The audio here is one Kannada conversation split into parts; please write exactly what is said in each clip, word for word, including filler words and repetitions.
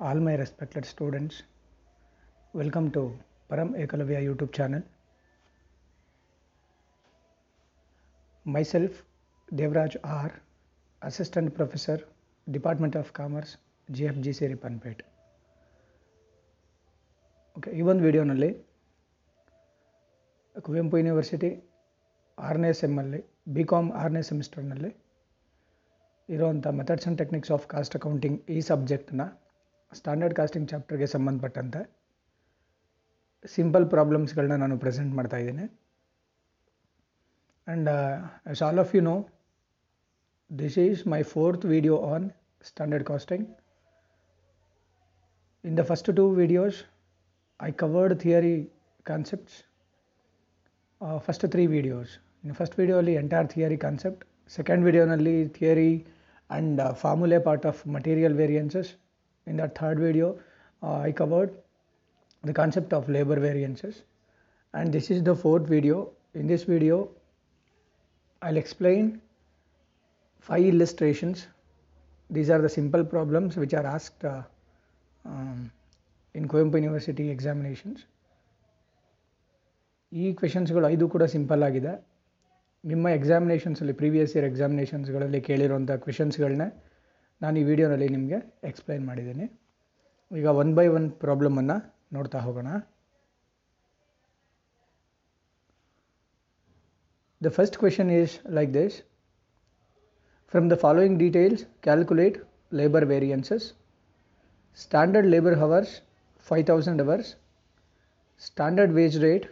all my respected students, welcome to Param Ekalavya YouTube channel. Myself, Devraj R, Assistant Professor, Department of Commerce, G F G C Ripanpet. Okay, ಈ ಒಂದು ವಿಡಿಯೋನಲ್ಲಿ ಕುವೆಂಪು ಯೂನಿವರ್ಸಿಟಿ ಆರನೇ ಸೆಮ್ಮಲ್ಲಿ ಬಿ ಕಾಮ್ ಆರನೇ ಸೆಮಿಸ್ಟರ್ನಲ್ಲಿ ಇರೋವಂಥ methods and techniques of cost accounting ಈ ಸಬ್ಜೆಕ್ಟನ್ನ ಸ್ಟ್ಯಾಂಡರ್ಡ್ ಕಾಸ್ಟಿಂಗ್ ಚಾಪ್ಟರ್ಗೆ ಸಂಬಂಧಪಟ್ಟಂತೆ ಸಿಂಪಲ್ ಪ್ರಾಬ್ಲಮ್ಸ್ಗಳನ್ನ ನಾನು ಪ್ರೆಸೆಂಟ್ ಮಾಡ್ತಾಯಿದ್ದೀನಿ. And as all of you know, this is my fourth video on standard costing. In the first two videos I covered theory concepts. First three videos, ಇನ್ನು ಫಸ್ಟ್ ವಿಡಿಯೋಲಿ ಎಂಟೈರ್ ಥಿಯರಿ ಕಾನ್ಸೆಪ್ಟ್, ಸೆಕೆಂಡ್ ವಿಡಿಯೋನಲ್ಲಿ theory and formulae part of material variances. In that third video, uh, I covered the concept of labor variances, and this is the fourth video. In this video, I'll explain five illustrations. These are the simple problems which are asked uh, um, in Coimbatore University examinations. These questions are also simple. ನಿಮ್ಮ ಎಕ್ಸಾಮಿನೇಷನ್ಸ್ ಅಲ್ಲಿ ಪ್ರೀವಿಯಸ್ ಇಯರ್ ಎಕ್ಸಾಮಿನೇಷನ್ಸ್ಗಳಲ್ಲಿ ಕೇಳಿರುವಂಥ ಕ್ವೆಶನ್ಸ್ಗಳನ್ನ ನಾನು ಈ ವಿಡಿಯೋನಲ್ಲಿ ನಿಮಗೆ ಎಕ್ಸ್ಪ್ಲೈನ್ ಮಾಡಿದ್ದೀನಿ. ಈಗ ಒನ್ ಬೈ ಒನ್ ಪ್ರಾಬ್ಲಮನ್ನು ನೋಡ್ತಾ ಹೋಗೋಣ. The first question is like this: from the following details calculate labour variances. Standard labour hours five thousand hours. Standard wage rate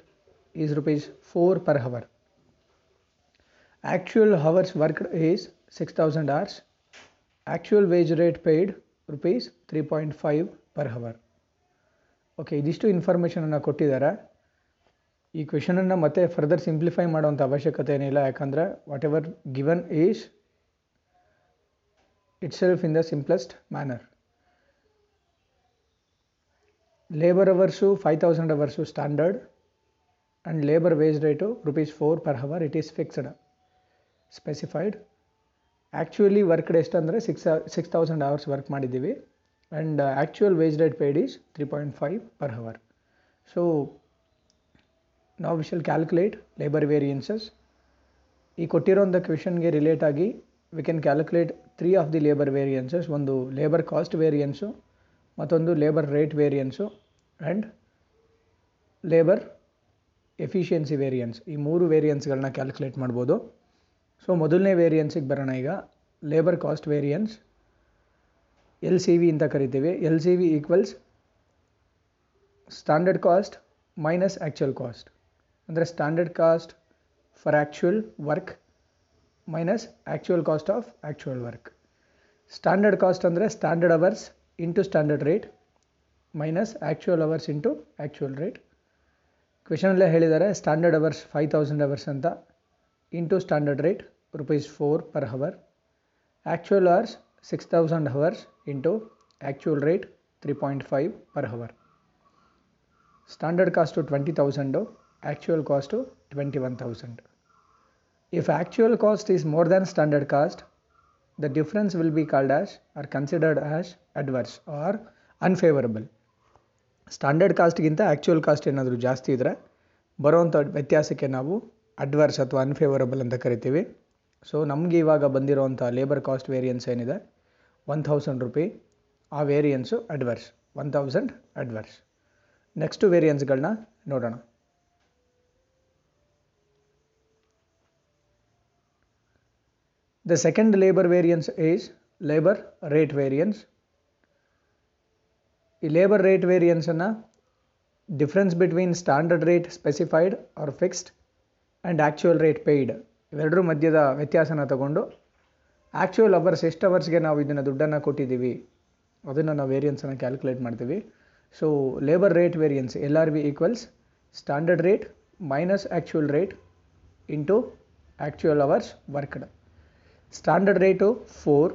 is rupees four per hour. Actual hours worked is six thousand hours. Actual wage rate paid rupees three point five per hour. Okay, ಇದಿಷ್ಟು ಇನ್ಫಾರ್ಮೇಷನನ್ನು ಕೊಟ್ಟಿದ್ದಾರೆ. ಈ ಕ್ವೆಶನನ್ನು ಮತ್ತೆ ಫರ್ದರ್ ಸಿಂಪ್ಲಿಫೈ ಮಾಡೋವಂಥ ಅವಶ್ಯಕತೆ ಏನಿಲ್ಲ, ಯಾಕಂದರೆ whatever given is itself in the simplest manner. Labour hours five thousand hours standard, and labour wage rate rupees four per hour. It is fixed specified. Actually worked ಎಷ್ಟಂದರೆ six six thousand hours work ಮಾಡಿದ್ದೀವಿ, and actual wage rate paid is three point five per hour. So ನಾವು ವಿಶಲ್ ಕ್ಯಾಲ್ಕುಲೇಟ್ ಲೇಬರ್ ವೇರಿಯನ್ಸಸ್. ಈ ಕೊಟ್ಟಿರೋಂಥ ಕ್ವೆಶನ್ಗೆ ರಿಲೇಟ್ ಆಗಿ we can calculate three of the labour variances. ಒಂದು ಲೇಬರ್ ಕಾಸ್ಟ್ ವೇರಿಯನ್ಸು, ಮತ್ತೊಂದು labour rate variance, and labour efficiency variance. ಈ ಮೂರು ವೇರಿಯನ್ಸ್ಗಳನ್ನ ಕ್ಯಾಲ್ಕುಲೇಟ್ ಮಾಡ್ಬೋದು. ಸೊ ಮೊದಲನೇ ವೇರಿಯನ್ಸಿಗೆ ಬರೋಣ. ಈಗ labour cost variance, L C V ಅಂತ ಕರಿತೀವಿ. L C V equals standard cost minus actual cost. ಅಂದರೆ standard cost for actual work minus actual cost of actual work. Standard cost ಅಂದರೆ standard hours into standard rate minus actual hours into actual rate. ಕ್ವೆಶನಲ್ಲೇ ಹೇಳಿದ್ದಾರೆ standard hours five thousand hours ಅಂತ into standard rate rupees four per hour. Actual hours six thousand hours into actual rate three point five per hour. Standard cost twenty thousand, actual cost twenty one thousand. If actual cost is more than standard cost, the difference will be called as or considered as adverse or unfavourable. Standard ಕಾಸ್ಟ್ಗಿಂತ ಆ್ಯಕ್ಚುಯಲ್ ಕಾಸ್ಟ್ ಏನಾದರೂ ಜಾಸ್ತಿ ಇದ್ದರೆ ಬರೋವಂಥ ವ್ಯತ್ಯಾಸಕ್ಕೆ ನಾವು ಅಡ್ವರ್ಸ್ ಅಥವಾ ಅನ್ಫೇವರಬಲ್ ಅಂತ ಕರಿತೀವಿ. ಸೊ ನಮಗೆ ಇವಾಗ ಬಂದಿರೋವಂಥ ಲೇಬರ್ ಕಾಸ್ಟ್ ವೇರಿಯನ್ಸ್ ಏನಿದೆ ಒನ್ ಥೌಸಂಡ್ ರುಪಿ, ಆ variance adverse, one thousand adverse. Next ವೇರಿಯನ್ಸ್ಗಳನ್ನ ನೋಡೋಣ. The second labour variance is labour rate variance. ಈ ಲೇಬರ್ ರೇಟ್ ವೇರಿಯನ್ಸನ್ನು difference between standard rate specified or fixed and actual rate paid, ಇವೆರಡರ ಮಧ್ಯದ ವ್ಯತ್ಯಾಸನ ತಗೊಂಡು ಆ್ಯಕ್ಚುಯಲ್ ಅವರ್ಸ್ ಎಷ್ಟು ಅವರ್ಸ್ಗೆ ನಾವು ಇದನ್ನು ದುಡ್ಡನ್ನು ಕೊಟ್ಟಿದ್ದೀವಿ ಅದನ್ನು ನಾವು ವೇರಿಯನ್ಸನ್ನು ಕ್ಯಾಲ್ಕುಲೇಟ್ ಮಾಡ್ತೀವಿ. So labour rate variance L R V equals standard rate minus actual rate into actual hours worked. Standard rate four,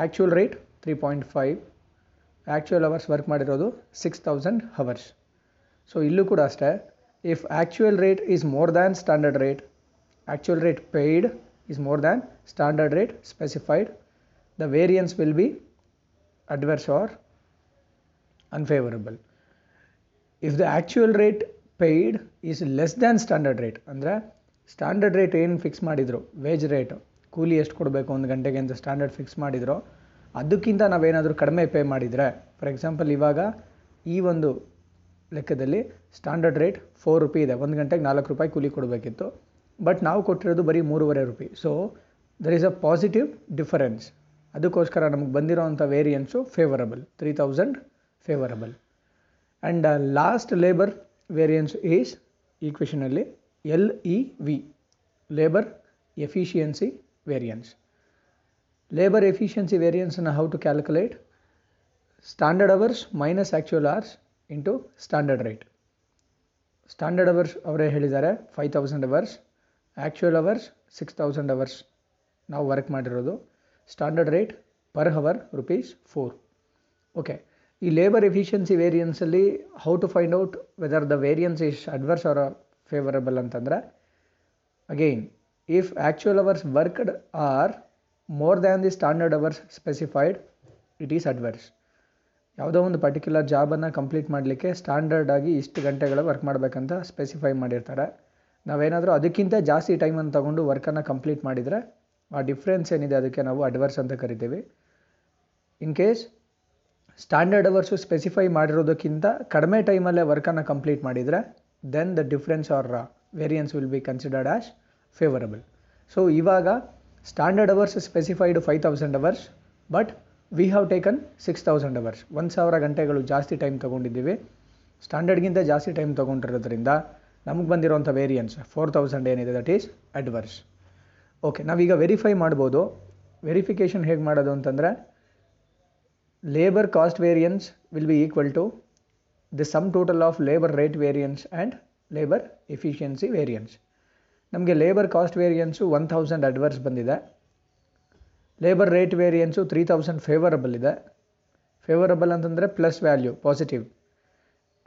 actual rate three point five, actual hours work ಮಾಡಿರೋದು ಸಿಕ್ಸ್ ತೌಸಂಡ್ ಹವರ್ಸ್. ಸೊ ಇಲ್ಲೂ ಕೂಡ ಅಷ್ಟೇ, if actual rate is more than standard rate, actual rate paid is more than standard rate specified, the variance will be adverse or unfavorable. If the actual rate paid is less than standard rate, ಅಂದರೆ ಸ್ಟ್ಯಾಂಡರ್ಡ್ ರೇಟ್ ಏನು ಫಿಕ್ಸ್ ಮಾಡಿದ್ರು, ವೇಜ್ ರೇಟ್ ಕೂಲಿ ಎಷ್ಟು ಕೊಡಬೇಕು ಒಂದು ಗಂಟೆಗೆ ಅಂತ ಸ್ಟ್ಯಾಂಡರ್ಡ್ ಫಿಕ್ಸ್ ಮಾಡಿದ್ರು, ಅದಕ್ಕಿಂತ ನಾವೇನಾದರೂ ಕಡಿಮೆ ಪೇ ಮಾಡಿದರೆ, ಫಾರ್ ಎಕ್ಸಾಂಪಲ್ ಇವಾಗ ಈ ಒಂದು ಲೆಕ್ಕದಲ್ಲಿ ಸ್ಟ್ಯಾಂಡರ್ಡ್ ರೇಟ್ ಫೋರ್ ರುಪಿ ಇದೆ, ಒಂದು ಗಂಟೆಗೆ ನಾಲ್ಕು ರೂಪಾಯಿ ಕೂಲಿ ಕೊಡಬೇಕಿತ್ತು, ಬಟ್ ನಾವು ಕೊಟ್ಟಿರೋದು ಬರೀ ಮೂರುವರೆ ರೂಪಾಯಿ. So there is a positive difference. ಅದಕ್ಕೋಸ್ಕರ ನಮಗೆ ಬಂದಿರೋವಂಥ variance favourable, three thousand favourable. And last labour variance is ಈಕ್ವೇಷನಲ್ಲಿ L E V, labour efficiency variance. Labour efficiency ವೇರಿಯನ್ಸನ್ನು how to calculate? Standard hours minus actual hours into standard rate. Standard hours ಅವರೇ ಹೇಳಿದ್ದಾರೆ five thousand hours, actual hours six thousand hours ನಾವು ವರ್ಕ್ ಮಾಡಿರೋದು. Standard rate per hour rupees four. Okay, ಈ ಲೇಬರ್ ಎಫಿಷಿಯನ್ಸಿ ವೇರಿಯನ್ಸಲ್ಲಿ how to find out whether the variance is adverse or favourable ಅಂತಂದರೆ, again if actual hours worked are more than the standard hours specified, it is adverse. ಯಾವುದೋ ಒಂದು ಪರ್ಟಿಕ್ಯುಲರ್ ಜಾಬನ್ನು ಕಂಪ್ಲೀಟ್ ಮಾಡಲಿಕ್ಕೆ ಸ್ಟ್ಯಾಂಡರ್ಡ್ ಆಗಿ ಇಷ್ಟು ಗಂಟೆಗಳ ವರ್ಕ್ ಮಾಡಬೇಕಂತ ಸ್ಪೆಸಿಫೈ ಮಾಡಿರ್ತಾರೆ. ನಾವೇನಾದರೂ ಅದಕ್ಕಿಂತ ಜಾಸ್ತಿ ಟೈಮನ್ನು ತೊಗೊಂಡು ವರ್ಕನ್ನು ಕಂಪ್ಲೀಟ್ ಮಾಡಿದರೆ ಆ ಡಿಫ್ರೆನ್ಸ್ ಏನಿದೆ ಅದಕ್ಕೆ ನಾವು ಅಡ್ವರ್ಸ್ ಅಂತ ಕರಿತೀವಿ. In case standard hours specify ಮಾಡಿರೋದಕ್ಕಿಂತ ಕಡಿಮೆ ಟೈಮಲ್ಲೇ ವರ್ಕನ್ನು ಕಂಪ್ಲೀಟ್ ಮಾಡಿದರೆ, then the difference or variance will be considered as favourable. So ಇವಾಗ standard hours specified five thousand hours, but we have taken six thousand hours. ಒಂದು ಸಾವಿರ ಗಂಟೆಗಳು ಜಾಸ್ತಿ ಟೈಮ್ ತೊಗೊಂಡಿದ್ದೀವಿ, ಸ್ಟ್ಯಾಂಡರ್ಡ್ಗಿಂತ ಜಾಸ್ತಿ ಟೈಮ್ ತೊಗೊಂಡಿರೋದ್ರಿಂದ ನಮಗೆ ಬಂದಿರೋಂಥ ವೇರಿಯನ್ಸ್ ಫೋರ್ ತೌಸಂಡ್ ಏನಿದೆ ದಟ್ ಈಸ್ ಅಡ್ವರ್ಸ್. ಓಕೆ, ನಾವೀಗ ವೆರಿಫೈ ಮಾಡ್ಬೋದು. ವೆರಿಫಿಕೇಷನ್ ಹೇಗೆ ಮಾಡೋದು ಅಂತಂದರೆ, labour cost variance will be equal to the sum total of labour rate variance and labour efficiency variance. ನಮಗೆ labour cost variance one thousand adverse ಬಂದಿದೆ, labour rate variance three thousand favourable ಇದೆ. ಫೇವರಬಲ್ ಅಂತಂದರೆ plus value positive.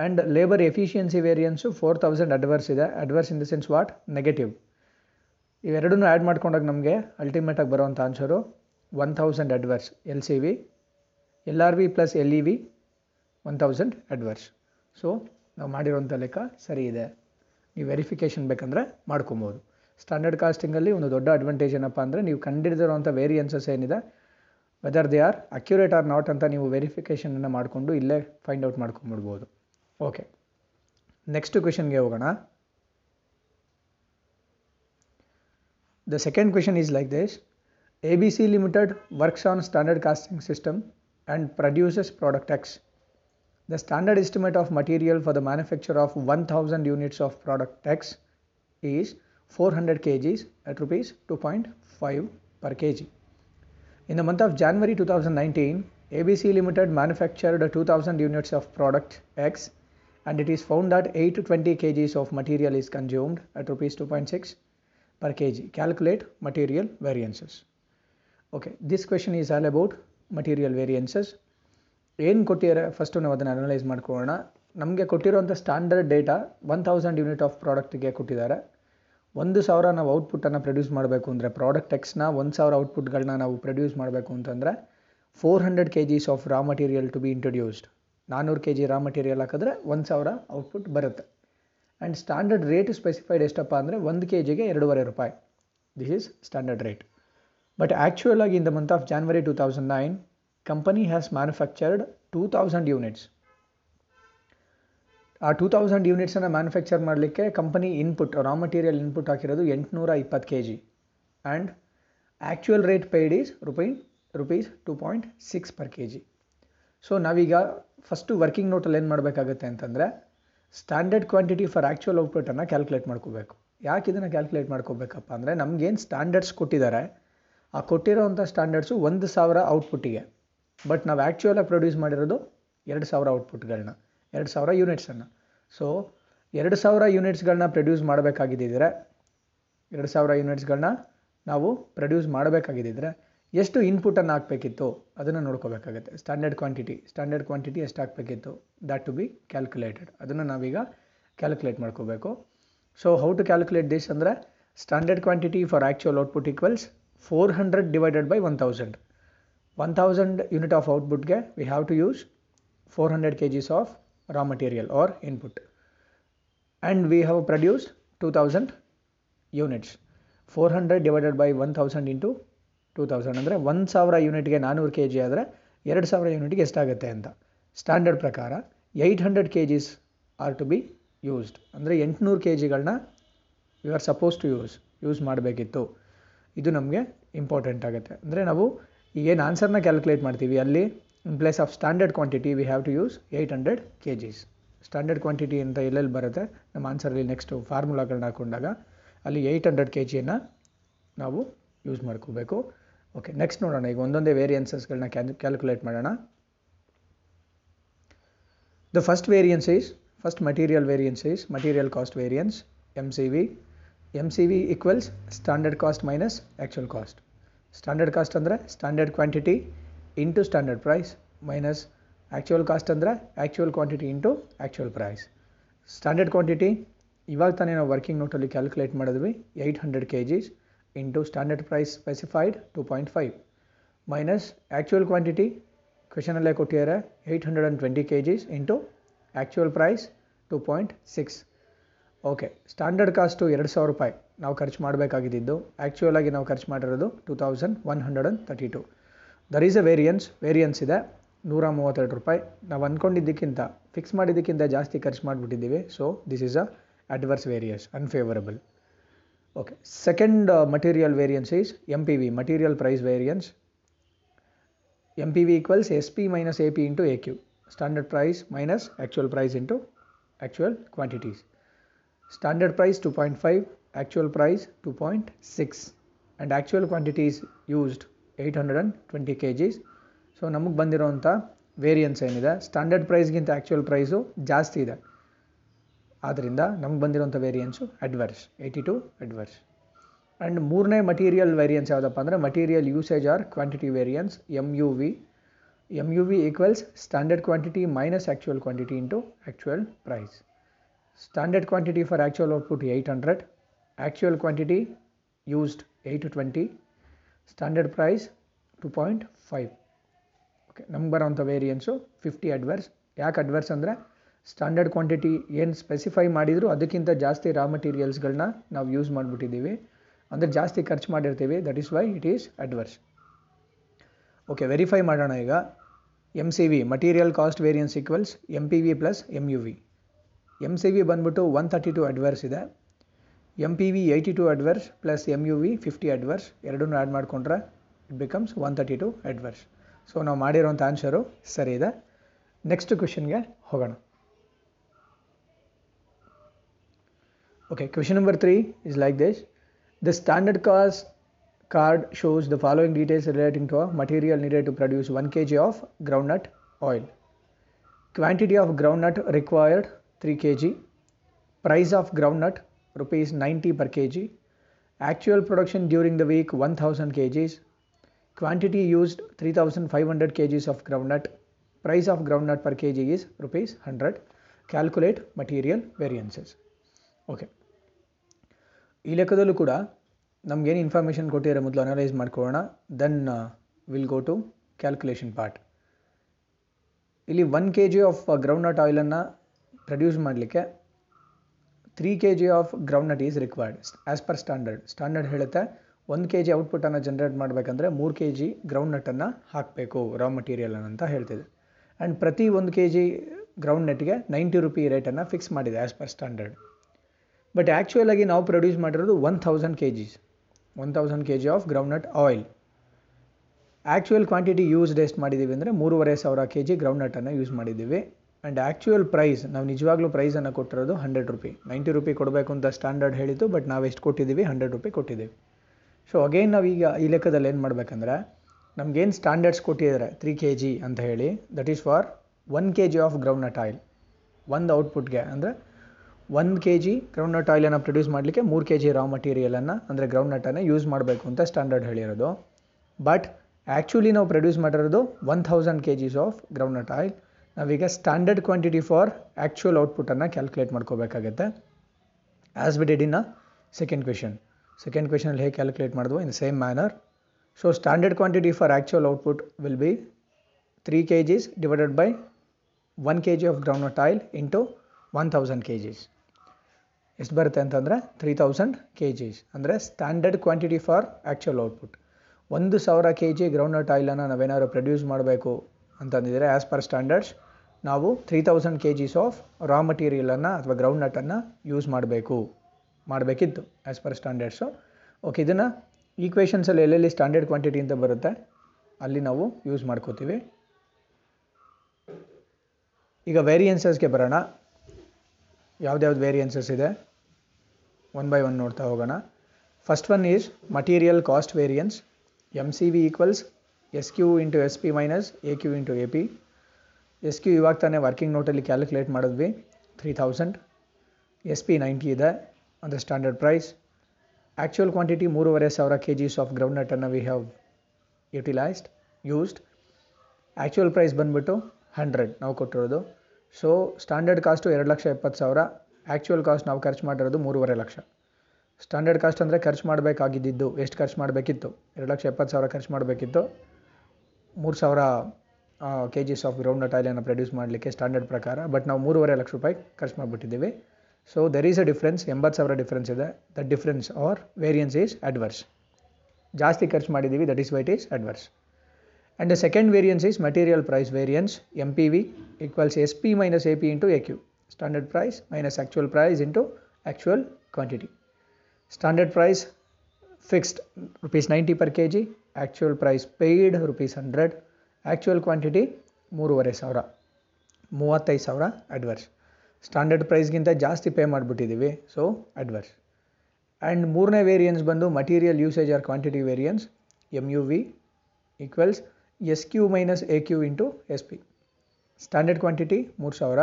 And labour efficiency variance four thousand adverse ಇದೆ, adverse in the sense what negative. ಇವೆರಡನ್ನೂ ಆ್ಯಡ್ ಮಾಡ್ಕೊಂಡಾಗ ನಮಗೆ ಅಲ್ಟಿಮೇಟಾಗಿ ಬರೋವಂಥ answer one thousand adverse, L C V, L R V plus L E V, one thousand adverse. So ನಾವು ಮಾಡಿರೋಂಥ ಲೆಕ್ಕ ಸರಿ ಇದೆ. ನೀವು ವೆರಿಫಿಕೇಷನ್ ಬೇಕಂದರೆ ಮಾಡ್ಕೊಬೋದು. ಸ್ಟ್ಯಾಂಡರ್ಡ್ ಕಾಸ್ಟಿಂಗಲ್ಲಿ ಒಂದು ದೊಡ್ಡ ಅಡ್ವಾಂಟೇಜ್ ಏನಪ್ಪ ಅಂದರೆ, ನೀವು ಕಂಡಿಡಿದಿರೋಂಥ ವೇರಿಯನ್ಸಸ್ ಏನಿದೆ whether they are accurate or not ಅಂತ ನೀವು ವೆರಿಫಿಕೇಷನನ್ನು ಮಾಡಿಕೊಂಡು ಇಲ್ಲೇ ಫೈಂಡ್ ಔಟ್ ಮಾಡ್ಕೊಂಬಿಡ್ಬೋದು. ಓಕೆ, ನೆಕ್ಸ್ಟ್ ಕ್ವೆಶನ್ಗೆ ಹೋಗೋಣ. The second question is like this. A B C Limited works on standard casting system and produces product X. The standard estimate of material for the manufacture of one thousand units of product X is four hundred kilograms at rupees two point five per kg. In the month of January two thousand nineteen, A B C Limited manufactured two thousand units of product X, and it is found that eight hundred twenty kilograms of material is consumed at rupees two point six per kg. Calculate material variances. Okay, this question is all about material variances. ಏನು ಕೊಟ್ಟಿರೋ ಫಸ್ಟು ನಾವು ಅದನ್ನು ಅನಲೈಸ್ ಮಾಡ್ಕೊಳ್ಳೋಣ. ನಮಗೆ ಕೊಟ್ಟಿರೋಂಥ standard data one thousand unit of ಪ್ರಾಡಕ್ಟ್ಗೆ ಕೊಟ್ಟಿದ್ದಾರೆ. ಒಂದು ಸಾವಿರ ನಾವು ಔಟ್ಪುಟ್ಟನ್ನು ಪ್ರೊಡ್ಯೂಸ್ ಮಾಡಬೇಕು ಅಂದರೆ, ಪ್ರಾಡಕ್ಟ್ ಎಕ್ಸ್ನ ಒಂದು ಸಾವಿರ ಔಟ್ಪುಟ್ಗಳನ್ನ ನಾವು ಪ್ರೊಡ್ಯೂಸ್ ಮಾಡಬೇಕು ಅಂತಂದರೆ, four hundred K Gs of raw material to be introduced. ನಾನ್ನೂರು ಕೆ ಜಿ ರಾ ಮಟೀರಿಯಲ್ ಹಾಕಿದ್ರೆ ಒಂದು ಸಾವಿರ ಔಟ್ಪುಟ್ ಬರುತ್ತೆ. ಆ್ಯಂಡ್ ಸ್ಟ್ಯಾಂಡರ್ಡ್ ರೇಟ್ ಸ್ಪೆಸಿಫೈಡ್ ಎಷ್ಟಪ್ಪ ಅಂದರೆ, ಒಂದು ಕೆ ಜಿಗೆ ಎರಡೂವರೆ ರೂಪಾಯಿ. This is standard rate. But actual ಆಗಿ in the month of January two thousand nine company has manufactured two thousand units. ಆ ಟೂ ತೌಸಂಡ್ ಯೂನಿಟ್ಸನ್ನು ಮ್ಯಾನುಫ್ಯಾಕ್ಚರ್ ಮಾಡಲಿಕ್ಕೆ company input raw material input ಹಾಕಿರೋದು ಎಂಟುನೂರ ಇಪ್ಪತ್ತು K G. And actual rate paid is rupee rupees two point six per K G. So ನಾವೀಗ ಫಸ್ಟು ವರ್ಕಿಂಗ್ ನೋಟಲ್ಲಿ ಏನು ಮಾಡಬೇಕಾಗುತ್ತೆ ಅಂತಂದರೆ, ಸ್ಟ್ಯಾಂಡರ್ಡ್ ಕ್ವಾಂಟಿಟಿ ಫಾರ್ ಆ್ಯಕ್ಚುಯಲ್ ಔಟ್ಪುಟನ್ನು ಕ್ಯಾಲ್ಕುಲೇಟ್ ಮಾಡ್ಕೋಬೇಕು. ಯಾಕೆ ಇದನ್ನು ಕ್ಯಾಲ್ಕುಲೇಟ್ ಮಾಡ್ಕೋಬೇಕಪ್ಪ ಅಂದರೆ, ನಮಗೇನು ಸ್ಟ್ಯಾಂಡರ್ಡ್ಸ್ ಕೊಟ್ಟಿದ್ದಾರೆ, ಆ ಕೊಟ್ಟಿರೋವಂಥ ಸ್ಟ್ಯಾಂಡರ್ಡ್ಸು ಒಂದು ಸಾವಿರ ಔಟ್ಪುಟ್ಟಿಗೆ, ಬಟ್ ನಾವು ಆ್ಯಕ್ಚುಯಲಾಗಿ ಪ್ರೊಡ್ಯೂಸ್ ಮಾಡಿರೋದು ಎರಡು ಸಾವಿರ ಔಟ್ಪುಟ್ಗಳನ್ನ, ಎರಡು ಸಾವಿರ ಯೂನಿಟ್ಸನ್ನು. ಸೊ ಎರಡು ಸಾವಿರ ಯೂನಿಟ್ಸ್ಗಳನ್ನ ಪ್ರೊಡ್ಯೂಸ್ ಮಾಡಬೇಕಾಗಿದ್ದರೆ, ಎರಡು ಸಾವಿರ ಯೂನಿಟ್ಸ್ಗಳನ್ನ ನಾವು ಪ್ರೊಡ್ಯೂಸ್ ಮಾಡಬೇಕಾಗಿದ್ದರೆ ಎಷ್ಟು ಇನ್ಪುಟನ್ನು ಹಾಕಬೇಕಿತ್ತು ಅದನ್ನು ನೋಡ್ಕೋಬೇಕಾಗುತ್ತೆ. ಸ್ಟ್ಯಾಂಡರ್ಡ್ ಕ್ವಾಂಟಿಟಿ ಸ್ಟ್ಯಾಂಡರ್ಡ್ ಕ್ವಾಂಟಿಟಿ ಎಷ್ಟು ಹಾಕಬೇಕಿತ್ತು, ದ್ಯಾಟ್ ಟು ಬಿ ಕ್ಯಾಲ್ಕುಲೇಟೆಡ್. ಅದನ್ನು ನಾವೀಗ ಕ್ಯಾಲ್ಕುಲೇಟ್ ಮಾಡ್ಕೋಬೇಕು. So how to calculate this ಅಂದರೆ, standard quantity for actual output equals four hundred divided by one thousand. One thousand unit of ಔಟ್ಪುಟ್ಗೆ we have to use four hundred kilograms of raw material or input, and we have produced two thousand units. four hundred divided by one thousand into two thousand ಅಂದರೆ ಒಂದು ಸಾವಿರ ಯೂನಿಟ್ಗೆ ನಾನ್ನೂರು ಕೆ ಜಿ ಆದರೆ ಎರಡು ಸಾವಿರ ಯೂನಿಟ್ಗೆ ಎಷ್ಟಾಗುತ್ತೆ ಅಂತ. ಸ್ಟ್ಯಾಂಡರ್ಡ್ ಪ್ರಕಾರ eight hundred K Gs are to be used, ಅಂದರೆ ಎಂಟುನೂರು ಕೆ ಜಿಗಳನ್ನ you are suppose to use use ಮಾಡಬೇಕಿತ್ತು. ಇದು ನಮಗೆ ಇಂಪಾರ್ಟೆಂಟ್ ಆಗುತ್ತೆ. ಅಂದರೆ ನಾವು ಏನು ಆನ್ಸರ್ನ ಕ್ಯಾಲ್ಕುಲೇಟ್ ಮಾಡ್ತೀವಿ ಅಲ್ಲಿ in place of standard quantity we have to use eight hundred K Gs. Standard quantity ಅಂತ ಎಲ್ಲೆಲ್ಲಿ ಬರುತ್ತೆ ನಮ್ಮ ಆನ್ಸರಲ್ಲಿ ನೆಕ್ಸ್ಟು ಫಾರ್ಮುಲಾಗಳನ್ನ ಹಾಕೊಂಡಾಗ ಅಲ್ಲಿ ಏಯ್ಟ್ ಹಂಡ್ರೆಡ್ ಕೆ ಜಿಯನ್ನು ನಾವು ಯೂಸ್ ಮಾಡ್ಕೋಬೇಕು. ಓಕೆ, ನೆಕ್ಸ್ಟ್ ನೋಡೋಣ. ಈಗ ಒಂದೊಂದೇ ವೇರಿಯನ್ಸಸ್ಗಳನ್ನ ಕ್ಯಾನ್ ಕ್ಯಾಲ್ಕುಲೇಟ್ ಮಾಡೋಣ. The first variance is first material variance is material cost variance M C V. M C V equals standard cost minus actual cost. Standard cost ಅಂದರೆ standard quantity into standard price minus actual cost ಅಂದರೆ actual quantity into actual price. Standard quantity ಇವಾಗ ತಾನೇ ನಾವು ವರ್ಕಿಂಗ್ ನೋಟಲ್ಲಿ ಕ್ಯಾಲ್ಕುಲೇಟ್ ಮಾಡಿದ್ವಿ, eight hundred K Gs into standard price specified two point five minus actual quantity ಕ್ವೆಶನಲ್ಲೇ ಕೊಟ್ಟಿದ್ದಾರೆ eight hundred and twenty K Gs into actual price two point six. Okay, standard cost ಎರಡು ಸಾವಿರ ರೂಪಾಯಿ ನಾವು ಖರ್ಚು ಮಾಡಬೇಕಾಗಿದ್ದು ಆ್ಯಕ್ಚುಯಲ್ ಆಗಿ ನಾವು ಖರ್ಚು ಮಾಡಿರೋದು two thousand one hundred and thirty two. There is a variance variance ಇದೆ ನೂರ ಮೂವತ್ತೆರಡು ರೂಪಾಯಿ. ನಾವು ಅಂದ್ಕೊಂಡಿದ್ದಕ್ಕಿಂತ ಫಿಕ್ಸ್ ಮಾಡಿದ್ದಕ್ಕಿಂತ ಜಾಸ್ತಿ ಖರ್ಚು ಮಾಡಿಬಿಟ್ಟಿದ್ದೀವಿ. So this is a adverse variance, unfavorable. Okay, second uh, material variance is M P V, material price variance. M P V equals S P minus A P into A Q, standard price minus actual price into actual quantities. Standard price two point five, actual price two point six, and actual quantities used eight hundred twenty kgs. So ನಮಗೆ ಬಂದಿರೋಂಥ variance ಏನಿದೆ, ಸ್ಟ್ಯಾಂಡರ್ಡ್ ಪ್ರೈಸ್ಗಿಂತ ಆ್ಯಕ್ಚುಯಲ್ ಪ್ರೈಸು ಜಾಸ್ತಿ ಇದೆ, ಆದ್ದರಿಂದ ನಮ್ಗೆ ಬಂದಿರೋಂಥ variance adverse, eighty two adverse. And ಮೂರನೇ ಮಟೀರಿಯಲ್ ವೇರಿಯನ್ಸ್ ಯಾವುದಪ್ಪ ಅಂದರೆ material usage or quantity variance M U V. M U V equals standard quantity minus actual quantity into actual price. Standard quantity for actual output eight hundred, actual quantity used eight twenty, standard price two point five. Okay, ನಮ್ಗೆ ಬರೋಂಥ ವೇರಿಯನ್ಸು ಫಿಫ್ಟಿ ಅಡ್ವರ್ಸ್. ಯಾಕೆ ಅಡ್ವರ್ಸ್ ಅಂದರೆ ಸ್ಟ್ಯಾಂಡರ್ಡ್ ಕ್ವಾಂಟಿಟಿ ಏನು ಸ್ಪೆಸಿಫೈ ಮಾಡಿದರೂ ಅದಕ್ಕಿಂತ ಜಾಸ್ತಿ ರಾ ಮಟೀರಿಯಲ್ಸ್ಗಳನ್ನ ನಾವು ಯೂಸ್ ಮಾಡಿಬಿಟ್ಟಿದ್ದೀವಿ, ಅಂದರೆ ಜಾಸ್ತಿ ಖರ್ಚು ಮಾಡಿರ್ತೀವಿ. That is why it is adverse. Okay, verify ಮಾಡೋಣ ಈಗ. M C V, material cost variance equals M P V plus M U V. M C V ಬಂದ್ಬಿಟ್ಟು ಒನ್ ತರ್ಟಿ ಟು ಅಡ್ವರ್ಸ್ ಇದೆ, M P V eighty two adverse plus M U V fifty adverse, ಎರಡನ್ನೂ ಆ್ಯಡ್ ಮಾಡಿಕೊಂಡ್ರೆ it becomes one thirty two adverse. So ನಾವು ಮಾಡಿರೋಂಥ ಆನ್ಸರು ಸರಿ ಇದೆ. ನೆಕ್ಸ್ಟ್ ಕ್ವೆಶನ್ಗೆ ಹೋಗೋಣ. Okay, question number three is like this. The standard cost card shows the following details relating to a material needed to produce one kilogram of groundnut oil. Quantity of groundnut required three kilograms. Price of groundnut rupees ninety per kg. Actual production during the week one thousand kgs. Quantity used three thousand five hundred kgs of groundnut. Price of groundnut per kg is rupees one hundred. Calculate material variances. Okay, ಈ ಲೆಕ್ಕದಲ್ಲೂ ಕೂಡ ನಮಗೇನು ಇನ್ಫಾರ್ಮೇಷನ್ ಕೊಟ್ಟಿರೋ ಮೊದಲು ಅನಲೈಸ್ ಮಾಡ್ಕೊಳ್ಳೋಣ, then will go to calculation part. ಇಲ್ಲಿ one K G of groundnut ಆಯಿಲನ್ನು ಪ್ರೊಡ್ಯೂಸ್ ಮಾಡಲಿಕ್ಕೆ three K G of groundnut is required as per standard. Standard ಹೇಳುತ್ತೆ ಒಂದು ಕೆ ಜಿ ಔಟ್ಪುಟ್ಟನ್ನು ಜನ್ರೇಟ್ ಮಾಡಬೇಕಂದ್ರೆ ಮೂರು ಕೆ ಜಿ ಗ್ರೌಂಡ್ನಟನ್ನು ಹಾಕಬೇಕು ರಾ ಮಟೀರಿಯಲ್ ಅಂತ ಹೇಳ್ತಿದೆ. ಆ್ಯಂಡ್ ಪ್ರತಿ ಒಂದು ಕೆ ಜಿ ಗ್ರೌಂಡ್ನಟ್ಗೆ ನೈಂಟಿ ರುಪಿ ರೇಟನ್ನು ಫಿಕ್ಸ್ ಮಾಡಿದೆ ಆ್ಯಸ್ ಪರ್ ಸ್ಟ್ಯಾಂಡರ್ಡ್. ಬಟ್ ಆ್ಯಕ್ಚುಯಲಾಗಿ ನಾವು ಪ್ರೊಡ್ಯೂಸ್ ಮಾಡಿರೋದು one thousand K Gs, one thousand K G of groundnut oil. Actual quantity used ಎಷ್ಟು ಮಾಡಿದ್ದೀವಿ ಅಂದರೆ ಮೂರುವರೆ ಸಾವಿರ ಕೆ ಜಿ ಗ್ರೌಂಡ್ನಟನ್ನು ಯೂಸ್ ಮಾಡಿದ್ದೀವಿ. ಆ್ಯಂಡ್ ಆ್ಯಕ್ಚುಯಲ್ ಪ್ರೈಸ್ ನಾವು ನಿಜವಾಗ್ಲೂ ಪ್ರೈಸನ್ನು ಕೊಟ್ಟಿರೋದು ಹಂಡ್ರೆಡ್ ರುಪಿ. ನೈಂಟಿ ರುಪಿ ಕೊಡಬೇಕು ಅಂತ ಸ್ಟ್ಯಾಂಡರ್ಡ್ ಹೇಳಿತ್ತು, ಬಟ್ ನಾವು ಎಷ್ಟು ಕೊಟ್ಟಿದ್ದೀವಿ, ಹಂಡ್ರೆಡ್ ರುಪಿ ಕೊಟ್ಟಿದ್ದೀವಿ. ಸೊ ಅಗೇನ್ ನಾವೀಗ ಈ ಲೆಕ್ಕದಲ್ಲಿ ಏನು ಮಾಡಬೇಕಂದ್ರೆ ನಮಗೇನು ಸ್ಟ್ಯಾಂಡರ್ಡ್ಸ್ ಕೊಟ್ಟಿದ್ದಾರೆ ತ್ರೀ ಕೆ ಜಿ ಅಂತ ಹೇಳಿ, that is for one K G of groundnut oil. ಒಂದು ಔಟ್ಪುಟ್ಗೆ ಅಂದರೆ ಒಂದು ಕೆ ಜಿ ಗ್ರೌಂಡ್ನಟ್ ಆಯಿಲನ್ನು ಪ್ರೊಡ್ಯೂಸ್ ಮಾಡಲಿಕ್ಕೆ ಮೂರು ಕೆ ಜಿ ರಾ ಮಟೀರಿಯಲನ್ನು ಅಂದರೆ ಗ್ರೌಂಡ್ನಟನ್ನು ಯೂಸ್ ಮಾಡಬೇಕು ಅಂತ ಸ್ಟ್ಯಾಂಡರ್ಡ್ ಹೇಳಿರೋದು. ಬಟ್ ಆ್ಯಕ್ಚುಲಿ ನಾವು ಪ್ರೊಡ್ಯೂಸ್ ಮಾಡಿರೋದು one thousand K Gs of groundnut oil. ನಾವೀಗ ಸ್ಟ್ಯಾಂಡರ್ಡ್ ಕ್ವಾಂಟಿಟಿ ಫಾರ್ ಆ್ಯಕ್ಚುಯಲ್ ಔಟ್ಪುಟನ್ನು ಕ್ಯಾಲ್ಕುಲೇಟ್ ಮಾಡ್ಕೋಬೇಕಾಗತ್ತೆ, as we did in a second question. Second ಕ್ವೆಶನಲ್ಲಿ ಹೇಗೆ ಕ್ಯಾಲ್ಕುಲೇಟ್ ಮಾಡಿದ್ವು, in same manner. So standard quantity for actual output will be three K Gs divided by one kg of groundnut oil into one thousand kgs. ಎಷ್ಟು ಬರುತ್ತೆ ಅಂತಂದರೆ ತ್ರೀ ತೌಸಂಡ್ ಕೆ ಜಿಸ್, ಅಂದರೆ standard quantity for actual output. ಒಂದು ಸಾವಿರ ಕೆ ಜಿ ಗ್ರೌಂಡ್ನಟ್ ಆಯಿಲನ್ನು ನಾವೇನಾದ್ರು ಪ್ರೊಡ್ಯೂಸ್ ಮಾಡಬೇಕು ಅಂತಂದಿದ್ರೆ ಆ್ಯಸ್ ಪರ್ ಸ್ಟ್ಯಾಂಡರ್ಡ್ಸ್ ನಾವು three thousand K Gs of raw ಮಟೀರಿಯಲನ್ನು ಅಥವಾ ಗ್ರೌಂಡ್ನಟನ್ನು ಯೂಸ್ ಮಾಡಬೇಕು ಮಾಡಬೇಕಿತ್ತು ಆ್ಯಸ್ ಪರ್ ಸ್ಟ್ಯಾಂಡರ್ಡ್ಸು. ಓಕೆ, ಇದನ್ನು ಈಕ್ವೇಷನ್ಸಲ್ಲಿ ಎಲ್ಲೆಲ್ಲಿ ಸ್ಟ್ಯಾಂಡರ್ಡ್ ಕ್ವಾಂಟಿಟಿ ಅಂತ ಬರುತ್ತೆ ಅಲ್ಲಿ ನಾವು ಯೂಸ್ ಮಾಡ್ಕೋತೀವಿ. ಈಗ ವೇರಿಯನ್ಸಸ್ಗೆ ಬರೋಣ. ಯಾವ್ದ್ಯಾವ್ದು ವೇರಿಯನ್ಸಸ್ ಇದೆ ಒನ್ ಬೈ ಒನ್ ನೋಡ್ತಾ ಹೋಗೋಣ. First one is material cost variance. M C V equals S Q into S P minus A Q into A P. S Q ಇವಾಗ ತಾನೇ ವರ್ಕಿಂಗ್ ನೋಟಲ್ಲಿ ಕ್ಯಾಲ್ಕುಲೇಟ್ ಮಾಡಿದ್ವಿ three thousand. S P ninety ಇದೆ ಅಂದರೆ ಸ್ಟ್ಯಾಂಡರ್ಡ್ ಪ್ರೈಸ್. ಆ್ಯಕ್ಚುಯಲ್ ಕ್ವಾಂಟಿಟಿ ಮೂರುವರೆ ಸಾವಿರ ಕೆ ಜೀಸ್ ಆಫ್ ಗ್ರೌಂಡ್ನಟನ್ನು we have utilised used. Actual price ಬಂದುಬಿಟ್ಟು ಹಂಡ್ರೆಡ್ ನಾವು ಕೊಟ್ಟಿರೋದು. ಸೊ ಸ್ಟ್ಯಾಂಡರ್ಡ್ ಕಾಸ್ಟು ಎರಡು ಲಕ್ಷ ಎಪ್ಪತ್ತು ಸಾವಿರ, ಆ್ಯಕ್ಚುಯಲ್ ಕಾಸ್ಟ್ ನಾವು ಖರ್ಚು ಮಾಡಿರೋದು ಮೂರುವರೆ ಲಕ್ಷ. ಸ್ಟ್ಯಾಂಡರ್ಡ್ ಕಾಸ್ಟ್ ಅಂದರೆ ಖರ್ಚು ಮಾಡಬೇಕಾಗಿದ್ದು ಎಷ್ಟು ಖರ್ಚು ಮಾಡಬೇಕಿತ್ತು, ಎರಡು ಲಕ್ಷ ಎಪ್ಪತ್ತು ಸಾವಿರ ಖರ್ಚು ಮಾಡಬೇಕಿತ್ತು ಮೂರು ಸಾವಿರ ಕೆ ಜಿಸ್ ಆಫ್ ಗ್ರೌಂಡ್ನಟ್ ಆಯಿಲನ್ನು ಪ್ರೊಡ್ಯೂಸ್ ಮಾಡಲಿಕ್ಕೆ ಸ್ಟ್ಯಾಂಡರ್ಡ್ ಪ್ರಕಾರ. ಬಟ್ ನಾವು ಮೂರುವರೆ ಲಕ್ಷ ರೂಪಾಯಿ ಖರ್ಚು ಮಾಡಿಬಿಟ್ಟಿದ್ದೀವಿ. So there is a difference, ಎಂಬತ್ತು ಸಾವಿರ ಡಿಫ್ರೆನ್ಸ್ ಇದೆ. That difference or variance is adverse. ಜಾಸ್ತಿ ಖರ್ಚು ಮಾಡಿದ್ದೀವಿ, that is why it is adverse. And the second variance is material price variance, M P V equals S P minus A P into A Q. Standard price minus actual price into actual quantity. Standard price fixed rupees ninety per kg, actual price paid rupees hundred, actual quantity ಮೂರುವರೆ ಸಾವಿರ, ಮೂವತ್ತೈದು ಸಾವಿರ adverse. ಸ್ಟ್ಯಾಂಡರ್ಡ್ ಪ್ರೈಸ್ಗಿಂತ ಜಾಸ್ತಿ ಪೇ ಮಾಡಿಬಿಟ್ಟಿದ್ದೀವಿ, ಸೊ ಅಡ್ವರ್ಸ್. ಆ್ಯಂಡ್ ಮೂರನೇ ವೇರಿಯನ್ಸ್ ಬಂದು material usage or quantity variance. M U V equals S Q minus A Q into S P. Standard quantity ಮೂರು ಸಾವಿರ,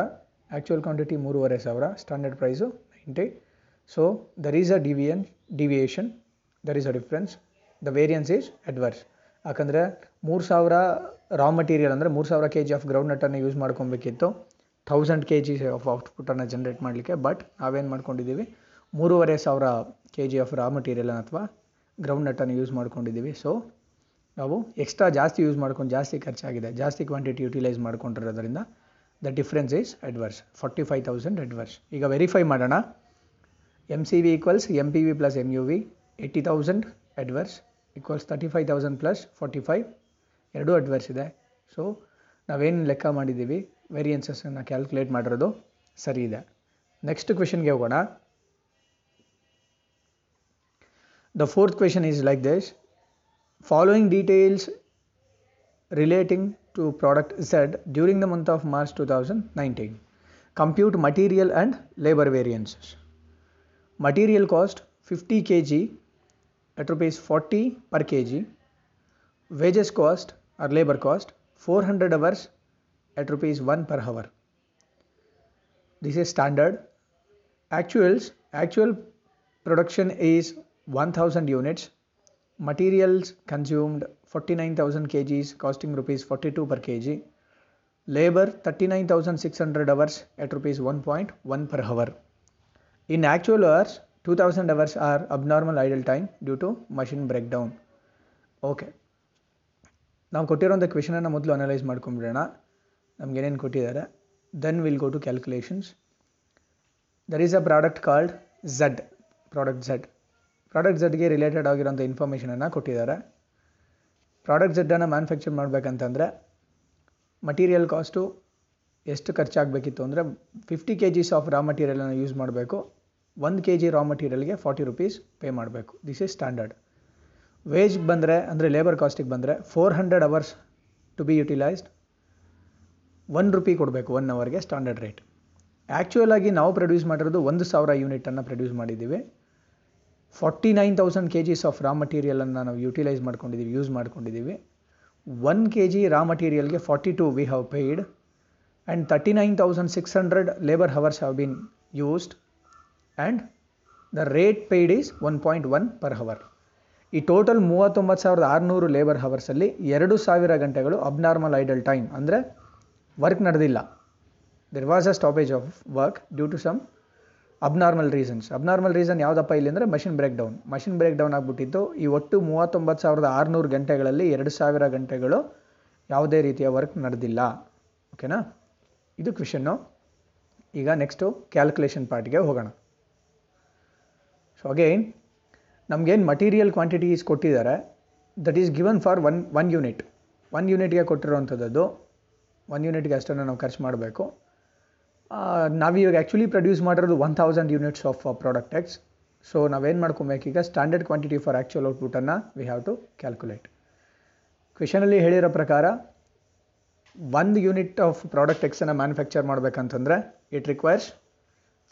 ಆ್ಯಕ್ಚುಯಲ್ ಕ್ವಾಂಟಿಟಿ ಮೂರುವರೆ ಸಾವಿರ, standard price ninety. So there is a ಡಿವಿಯನ್ deviation, there is a difference. The variance is adverse. ಯಾಕಂದರೆ ಮೂರು ಸಾವಿರ ರಾ ಮಟೀರಿಯಲ್ ಅಂದರೆ ಮೂರು ಸಾವಿರ ಕೆ ಜಿ ಆಫ್ ಗ್ರೌಂಡ್ನಟನ್ನು ಯೂಸ್ ಮಾಡ್ಕೊಬೇಕಿತ್ತು ಥೌಸಂಡ್ ಕೆ ಜಿ ಆಫ್ ಔಟ್ಪುಟನ್ನು ಜನ್ರೇಟ್ ಮಾಡಲಿಕ್ಕೆ. ಬಟ್ ನಾವೇನು ಮಾಡ್ಕೊಂಡಿದ್ದೀವಿ, ಮೂರುವರೆ ಸಾವಿರ ಕೆ ಜಿ ಆಫ್ ರಾ ಮಟೀರಿಯಲನ್ನು ಅಥವಾ ಗ್ರೌಂಡ್ನಟನ್ನು ಯೂಸ್ ಮಾಡ್ಕೊಂಡಿದ್ದೀವಿ. ಸೊ ನಾವು ಎಕ್ಸ್ಟ್ರಾ ಜಾಸ್ತಿ ಯೂಸ್ ಮಾಡ್ಕೊಂಡು ಜಾಸ್ತಿ ಖರ್ಚಾಗಿದೆ, ಜಾಸ್ತಿ ಕ್ವಾಂಟಿಟಿ ಯುಟಿಲೈಸ್ ಮಾಡ್ಕೊಂಡಿರೋದ್ರಿಂದ the difference is adverse, forty five thousand adverse. ಈಗ ವೆರಿಫೈ ಮಾಡೋಣ. M C V equals M P V plus M U V, eighty thousand adverse equals thirty five thousand plus forty five, ಎರಡೂ ಅಡ್ವರ್ಸ್ ಇದೆ. ಸೊ ನಾವೇನು ಲೆಕ್ಕ ಮಾಡಿದ್ದೀವಿ ವೇರಿಯನ್ಸಸ್ಸನ್ನು ಕ್ಯಾಲ್ಕುಲೇಟ್ ಮಾಡಿರೋದು ಸರಿ ಇದೆ. ನೆಕ್ಸ್ಟ್ ಕ್ವೆಶನ್ಗೆ ಹೋಗೋಣ. The fourth question is like this. Following details relating to product Z during the month of March two thousand nineteen. Compute material and labor variances. Material cost fifty kg at rupees forty per kg. Wages cost or labor cost four hundred hours at rupees one per hour. This is standard. Actuals, actual production is one thousand units. Materials consumed forty-nine thousand kgs costing rupees forty-two per kg. Labor thirty-nine thousand six hundred hours at rupees one point one per hour. In actual hours, two thousand hours are abnormal idle time due to machine breakdown. Okay, ನಾವು ಕೊಟ್ಟಿರೋಂಥ ಕ್ವೆಶನ್ ಅನ್ನು ಮೊದಲು ಅನಲೈಸ್ ಮಾಡ್ಕೊಂಡ್ಬಿಡೋಣ. ನಮ್ಗೆ ಏನೇನು ಕೊಟ್ಟಿದ್ದಾರೆ, then we'll go to calculations. There is a product called Z, product Z. Product ಝಡ್ಗೆ ರಿಲೇಟೆಡ್ ಆಗಿರೋಂಥ ಇನ್ಫಾರ್ಮೇಷನನ್ನು ಕೊಟ್ಟಿದ್ದಾರೆ. ಪ್ರಾಡಕ್ಟ್ ಝಡ್ಡನ್ನು ಮ್ಯಾನುಫ್ಯಾಕ್ಚರ್ ಮಾಡಬೇಕಂತಂದರೆ ಮಟೀರಿಯಲ್ ಕಾಸ್ಟು ಎಷ್ಟು ಖರ್ಚಾಗಬೇಕಿತ್ತು ಅಂದರೆ fifty K Gs of raw ಮಟೀರಿಯಲನ್ನು ಯೂಸ್ ಮಾಡಬೇಕು. ಒಂದು ಕೆ ಜಿ ರಾ ಮಟೀರಿಯಲ್ಗೆ ಫಾರ್ಟಿ ರುಪೀಸ್ ಪೇ ಮಾಡಬೇಕು. This is standard. ವೇಜ್ ಬಂದರೆ ಅಂದರೆ ಲೇಬರ್ ಕಾಸ್ಟಿಗೆ ಬಂದರೆ four hundred hours to be utilised, one rupee ಕೊಡಬೇಕು ಒನ್ ಅವರ್ಗೆ ಸ್ಟ್ಯಾಂಡರ್ಡ್ ರೇಟ್. ಆ್ಯಕ್ಚುಯಲ್ ಆಗಿ ನಾವು ಪ್ರೊಡ್ಯೂಸ್ ಮಾಡಿರೋದು ಒಂದು ಸಾವಿರ ಯೂನಿಟನ್ನು ಪ್ರೊಡ್ಯೂಸ್ ಮಾಡಿದ್ದೀವಿ. Forty nine thousand K Gs of raw ಮಟೀರಿಯಲನ್ನು ನಾವು ಯುಟಿಲೈಸ್ ಮಾಡ್ಕೊಂಡಿದ್ದೀವಿ, ಯೂಸ್ ಮಾಡ್ಕೊಂಡಿದ್ದೀವಿ. ಒನ್ ಕೆ ಜಿ ರಾ ಮಟೀರಿಯಲ್ಗೆ forty two we have paid and thirty nine thousand six hundred labour hours have been used and the rate paid is one point one per hour. ಈ ಟೋಟಲ್ ಮೂವತ್ತೊಂಬತ್ತು ಸಾವಿರದ ಆರುನೂರು ಲೇಬರ್ ಹವರ್ಸಲ್ಲಿ ಎರಡು ಸಾವಿರ ಗಂಟೆಗಳು ಅಬ್ನಾರ್ಮಲ್ ಐಡಲ್ ಟೈಮ್ ಅಂದರೆ ವರ್ಕ್ ನಡೆದಿಲ್ಲ. There was a stoppage of work due to some abnormal reasons. Abnormal reason ಯಾವುದಪ್ಪ ಇಲ್ಲಿ ಅಂದರೆ machine break down. Machine break down ಆಗಿಬಿಟ್ಟಿತ್ತು. ಈ ಒಟ್ಟು ಮೂವತ್ತೊಂಬತ್ತು ಸಾವಿರದ ಆರುನೂರು ಗಂಟೆಗಳಲ್ಲಿ ಎರಡು ಸಾವಿರ ಗಂಟೆಗಳು ಯಾವುದೇ ರೀತಿಯ ವರ್ಕ್ ನಡೆದಿಲ್ಲ. ಓಕೆನಾ, ಇದು ಕ್ವೆಶನ್ನು. ಈಗ ನೆಕ್ಸ್ಟು ಕ್ಯಾಲ್ಕುಲೇಷನ್ ಪಾರ್ಟಿಗೆ ಹೋಗೋಣ. ಸೊ ಅಗೇನ್ ನಮಗೇನು ಮಟೀರಿಯಲ್ ಕ್ವಾಂಟಿಟೀಸ್ ಕೊಟ್ಟಿದ್ದಾರೆ, that is given for one one unit one ಯೂನಿಟ್ಗೆ ಕೊಟ್ಟಿರೋವಂಥದ್ದು. ಒನ್ ಯೂನಿಟ್ಗೆ ಅಷ್ಟನ್ನು ನಾವು ಖರ್ಚು ಮಾಡಬೇಕು. ನಾವು ಇವಾಗ ಆ್ಯಕ್ಚುಲಿ ಪ್ರೊಡ್ಯೂಸ್ ಮಾಡಿರೋದು one thousand units of product X. So ನಾವೇನು ಮಾಡ್ಕೊಬೇಕೀಗ, ಸ್ಟ್ಯಾಂಡರ್ಡ್ ಕ್ವಾಂಟಿಟಿ ಫಾರ್ ಆ್ಯಕ್ಚುಯಲ್ ಔಟ್ಪುಟನ್ನು ವಿ ಹ್ಯಾವ್ ಟು ಕ್ಯಾಲ್ಕುಲೇಟ್. ಕ್ವೆಷನಲ್ಲಿ ಹೇಳಿರೋ ಪ್ರಕಾರ ಒಂದು ಯೂನಿಟ್ ಆಫ್ ಪ್ರಾಡಕ್ಟ್ ಎಕ್ಸನ್ನು ಮ್ಯಾನುಫ್ಯಾಕ್ಚರ್ ಮಾಡಬೇಕಂತಂದರೆ it requires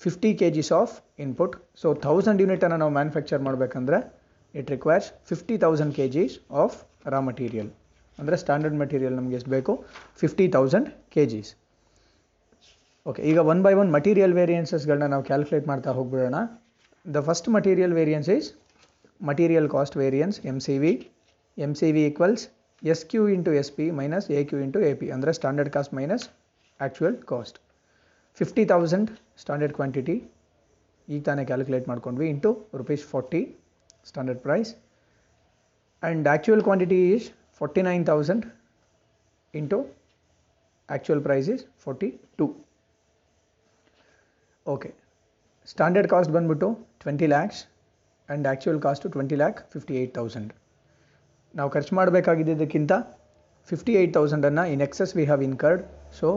fifty K Gs of input. So thousand ಯೂನಿಟನ್ನು ನಾವು ಮ್ಯಾನುಫ್ಯಾಕ್ಚರ್ ಮಾಡಬೇಕಂದ್ರೆ it requires fifty thousand K Gs of raw material. ಅಂದರೆ ಸ್ಟ್ಯಾಂಡರ್ಡ್ ಮಟೀರಿಯಲ್ ನಮಗೆ ಎಷ್ಟು ಬೇಕು, fifty thousand K Gs. Okay, ಈಗ ಒನ್ ಬೈ ಒನ್ ಮಟೀರಿಯಲ್ ವೇರಿಯನ್ಸಸ್ಗಳನ್ನ ನಾವು ಕ್ಯಾಲ್ಕುಲೇಟ್ ಮಾಡ್ತಾ ಹೋಗ್ಬಿಡೋಣ. The first material variance is material cost variance, M C V. M C V equals S Q into S P minus A Q into A P. ಅಂದರೆ standard cost minus actual cost. Fifty thousand standard quantity ಈಗ ತಾನೇ ಕ್ಯಾಲ್ಕುಲೇಟ್ ಮಾಡ್ಕೊಂಡ್ವಿ, into rupees forty standard price. And actual quantity is forty nine thousand into actual price is forty two. Okay, standard cost ಬಂದ್ಬಿಟ್ಟು twenty lakhs and actual cost twenty lakh fifty eight thousand. ನಾವು ಖರ್ಚು ಮಾಡಬೇಕಾಗಿದ್ದಕ್ಕಿಂತ ಫಿಫ್ಟಿ ಏಯ್ಟ್ ತೌಸಂಡನ್ನು in excess we have incurred. So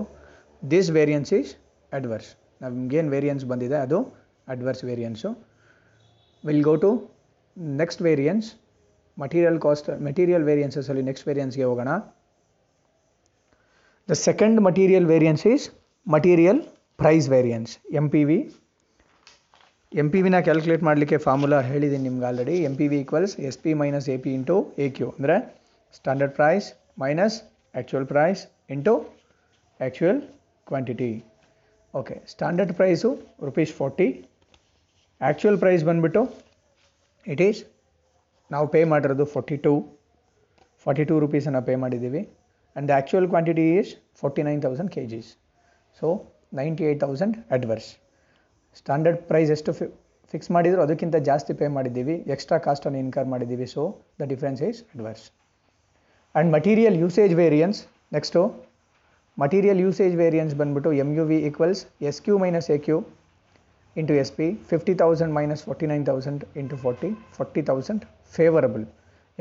this variance is adverse. ನಮಗೇನು ವೇರಿಯನ್ಸ್ ಬಂದಿದೆ ಅದು adverse variance. Will go to next variance, material cost material ವೇರಿಯನ್ಸಸ್ಸಲ್ಲಿ ನೆಕ್ಸ್ಟ್ ವೇರಿಯನ್ಸ್ಗೆ ಹೋಗೋಣ. The second material variance is material price variance, M P V. M P ವಿನ ಕ್ಯಾಲ್ಕುಲೇಟ್ ಮಾಡಲಿಕ್ಕೆ ಫಾರ್ಮುಲಾ ಹೇಳಿದ್ದೀನಿ ನಿಮ್ಗೆ already. M P V equals S P minus A P into A Q. ಅಂದರೆ standard price minus actual price into actual quantity. Okay, standard price rupees forty, actual price ಬಂದುಬಿಟ್ಟು ಇಟ್ ಈಸ್ ನಾವು ಪೇ ಮಾಡಿರೋದು ಫಾರ್ಟಿ ಟು ಫಾರ್ಟಿ ಟು ರುಪೀಸನ್ನು ಪೇ ಮಾಡಿದ್ದೀವಿ. And actual quantity is forty nine thousand K Gs. So ninety eight thousand adverse. Standard price ಎಷ್ಟು ಫಿ ಫಿಕ್ಸ್ ಮಾಡಿದ್ರು ಅದಕ್ಕಿಂತ ಜಾಸ್ತಿ ಪೇ ಮಾಡಿದ್ದೀವಿ, ಎಕ್ಸ್ಟ್ರಾ ಕಾಸ್ಟನ್ನು ಇನ್ಕರ್ ಮಾಡಿದ್ದೀವಿ. So the difference is adverse. And material usage variance, next material usage variance ಬಂದುಬಿಟ್ಟು M U V equals S Q minus A Q into S P. Fifty thousand minus forty nine thousand into forty, forty thousand favourable.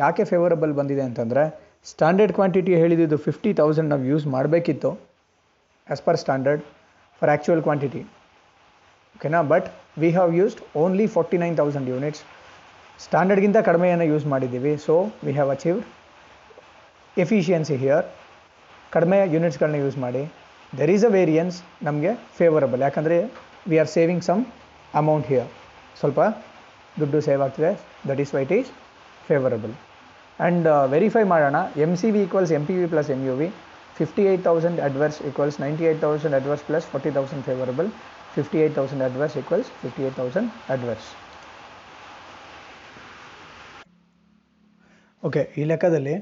ಯಾಕೆ ಫೇವರಬಲ್ ಬಂದಿದೆ ಅಂತಂದರೆ ಸ್ಟ್ಯಾಂಡರ್ಡ್ ಕ್ವಾಂಟಿಟಿ ಹೇಳಿದ್ದು ಫಿಫ್ಟಿ ತೌಸಂಡ್ ನಾವು ಯೂಸ್ ಮಾಡಬೇಕಿತ್ತು as per standard for actual quantity. ಓಕೆನಾ, but we have used only forty nine thousand units. ಸ್ಟ್ಯಾಂಡರ್ಡ್ಗಿಂತ ಕಡಿಮೆಯನ್ನು ಯೂಸ್ ಮಾಡಿದ್ದೀವಿ. So we have achieved efficiency here. ಕಡಿಮೆ ಯೂನಿಟ್ಸ್ಗಳನ್ನ ಯೂಸ್ ಮಾಡಿ ದೆರ್ ಈಸ್ ಅ ವೇರಿಯನ್ಸ್, ನಮಗೆ ಫೇವರಬಲ್. ಯಾಕಂದರೆ we are saving some amount here, ಸ್ವಲ್ಪ ದುಡ್ಡು ಸೇವ್ ಆಗ್ತಿದೆ. That is why it is favourable. And verify ಮಾಡೋಣ. M C V equals M P V plus M U V. Fifty eight thousand adverse equals ninety eight thousand adverse plus forty thousand favourable. Fifty eight thousand adverse equals fifty eight thousand adverse. Okay, ಈ ಲೆಕ್ಕದಲ್ಲಿ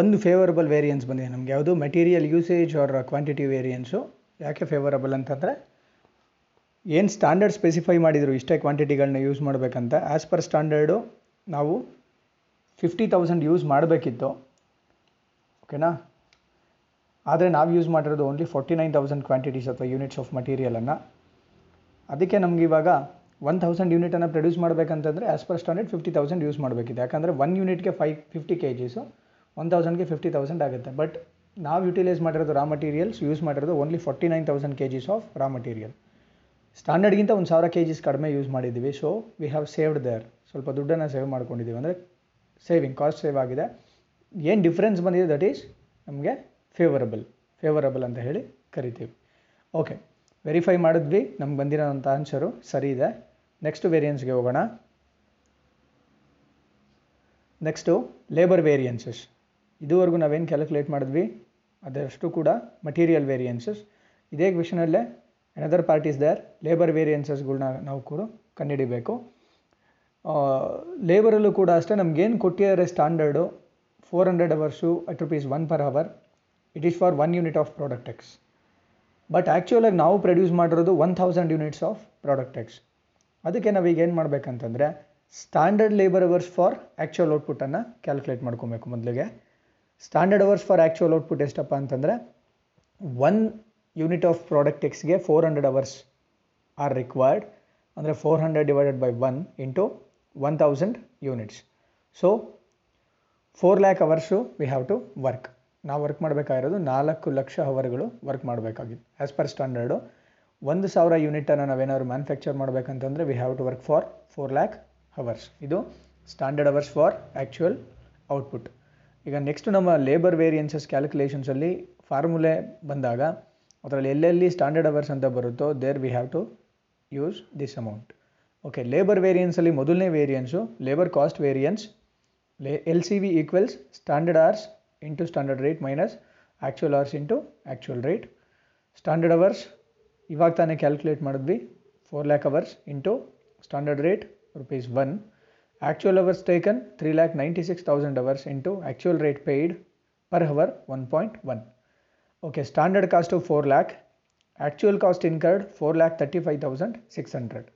ಒಂದು ಫೇವರಬಲ್ ವೇರಿಯನ್ಸ್ ಬಂದಿದೆ ನಮಗೆ. ಯಾವುದು? Material usage or quantity variance. ಯಾಕೆ ಫೇವರಬಲ್ ಅಂತಂದರೆ ಏನು ಸ್ಟ್ಯಾಂಡರ್ಡ್ ಸ್ಪೆಸಿಫೈ ಮಾಡಿದರು ಇಷ್ಟೇ ಕ್ವಾಂಟಿಟಿಗಳನ್ನ ಯೂಸ್ ಮಾಡಬೇಕಂತ. ಆ್ಯಸ್ ಪರ್ ಸ್ಟ್ಯಾಂಡರ್ಡು ನಾವು ಫಿಫ್ಟಿ ತೌಸಂಡ್ ಯೂಸ್ ಮಾಡಬೇಕಿತ್ತು. ಓಕೆನಾ, ಆದರೆ ನಾವು ಯೂಸ್ ಮಾಡಿರೋದು only forty nine thousand quantities ಅಥವಾ ಯೂನಿಟ್ಸ್ ಆಫ್ ಮಟೀರಿಯಲನ್ನು. ಅದಕ್ಕೆ ನಮ್ಗೆ ಇವಾಗ ಒನ್ ತೌಸಂಡ್ ಯೂನಿಟನ್ನು ಪ್ರೊಡ್ಯೂಸ್ ಮಾಡಬೇಕಂತಂದರೆ as per standard fifty thousand use ಮಾಡಬೇಕಿದೆ. ಯಾಕಂದರೆ ಒನ್ ಯೂನಿಟ್ಗೆ ಫೈ ಫಿಫ್ಟಿ ಕೆ ಜೀಸು, ಒನ್ ತೌಸಂಡ್ಗೆ ಫಿಫ್ಟಿ ತೌಸಂಡ್ ಆಗುತ್ತೆ. ಬಟ್ ನಾವು ಯುಟಿಲೈಸ್ ಮಾಡಿರೋದು ರಾ ಮಟೀರಿಯಲ್ಸ್, ಯೂಸ್ ಮಾಡಿರೋದು only forty nine thousand K Gs of raw material. ಸ್ಟ್ಯಾಂಡರ್ಡ್ಗಿಂತ ಒಂದು ಸಾವಿರ ಕೆ ಜೀಸ್ ಕಡಿಮೆ ಯೂಸ್ ಮಾಡಿದ್ದೀವಿ. So we have saved there. ಸ್ವಲ್ಪ ದುಡ್ಡನ್ನು ಸೇವ್ ಮಾಡ್ಕೊಂಡಿದ್ದೀವಿ. ಅಂದರೆ ಸೇವಿಂಗ್ ಕಾಸ್ಟ್ ಸೇವ್ ಆಗಿದೆ. ಏನು ಡಿಫ್ರೆನ್ಸ್ ಬಂದಿದೆ ದಟ್ ಈಸ್ ನಮಗೆ ಫೇವರಬಲ್ ಫೇವರಬಲ್ ಅಂತ ಹೇಳಿ ಕರಿತೀವಿ. ಓಕೆ, ವೆರಿಫೈ ಮಾಡಿದ್ವಿ, ನಮ್ಗೆ ಬಂದಿರೋಂಥ ಆನ್ಸರು ಸರಿ ಇದೆ. ನೆಕ್ಸ್ಟ್ ವೇರಿಯನ್ಸ್ಗೆ ಹೋಗೋಣ. Next labour variances. ಇದುವರೆಗೂ ನಾವೇನು ಕ್ಯಾಲ್ಕುಲೇಟ್ ಮಾಡಿದ್ವಿ ಅದರಷ್ಟು ಕೂಡ ಮಟೀರಿಯಲ್ ವೇರಿಯನ್ಸಸ್. ಇದೇ ಕ್ವೆಷನಲ್ಲೇ ಅನದರ್ ಪಾರ್ಟೀಸ್ ದೇರ್ ಲೇಬರ್ ವೇರಿಯನ್ಸಸ್ಗಳನ್ನ ನಾವು ಕೂಡ ಕಂಡುಹಿಡಿಬೇಕು. ಲೇಬರಲ್ಲೂ ಕೂಡ ಅಷ್ಟೇ, ನಮಗೇನು ಕೊಟ್ಟಿದ್ದಾರೆ standard four hundred hours at rupees one per hour. It is for one unit of product X. But ಆ್ಯಕ್ಚುಯಲಾಗಿ ನಾವು ಪ್ರೊಡ್ಯೂಸ್ ಮಾಡಿರೋದು one thousand units of product X. ಅದಕ್ಕೆ ನಾವೀಗ ಏನು ಮಾಡಬೇಕಂತಂದರೆ standard labour hours for actual ಔಟ್ಪುಟನ್ನು ಕ್ಯಾಲ್ಕುಲೇಟ್ ಮಾಡ್ಕೊಬೇಕು ಮೊದಲಿಗೆ. Standard hours for actual output ಎಷ್ಟಪ್ಪ ಅಂತಂದರೆ one unit of product X ಗೆ four hundred hours are required. ಅಂದರೆ four hundred divided by one into one thousand units. So four lakh hours we have to work. ನಾವು ವರ್ಕ್ ಮಾಡಬೇಕಾಗಿರೋದು ನಾಲ್ಕು ಲಕ್ಷ ಹವರ್ಗಳು ವರ್ಕ್ ಮಾಡಬೇಕಾಗಿದೆ. ಆ್ಯಸ್ ಪರ್ ಸ್ಟ್ಯಾಂಡರ್ಡು ಒಂದು ಸಾವಿರ ಯೂನಿಟನ್ನು ನಾವೇನಾದ್ರು ಮ್ಯಾನುಫ್ಯಾಕ್ಚರ್ ಮಾಡಬೇಕಂತಂದರೆ we have to work for four lakh hours. ಇದು standard hours for actual output. ಈಗ ನೆಕ್ಸ್ಟ್ ನಮ್ಮ ಲೇಬರ್ ವೇರಿಯನ್ಸಸ್ ಕ್ಯಾಲ್ಕುಲೇಷನ್ಸಲ್ಲಿ ಫಾರ್ಮುಲೆ ಬಂದಾಗ ಅದರಲ್ಲಿ ಎಲ್ಲೆಲ್ಲಿ ಸ್ಟ್ಯಾಂಡರ್ಡ್ ಅವರ್ಸ್ ಅಂತ ಬರುತ್ತೋ there we have to use this amount. Okay, labour ವೇರಿಯನ್ಸಲ್ಲಿ ಮೊದಲನೇ ವೇರಿಯನ್ಸು ಲೇಬರ್ ಕಾಸ್ಟ್ ವೇರಿಯನ್ಸ್. ಲೇ L C V equals standard hours into standard rate minus actual hours into actual rate. Standard hours ಇವಾಗ ತಾನೇ ಕ್ಯಾಲ್ಕುಲೇಟ್ ಮಾಡಿದ್ವಿ, four lakh hours into standard rate rupees one. Actual hours taken three lakh ninety six thousand hours into actual rate paid per hour one point one. Okay, standard cost four lakh, actual cost incurred four lakh thirty five thousand six hundred.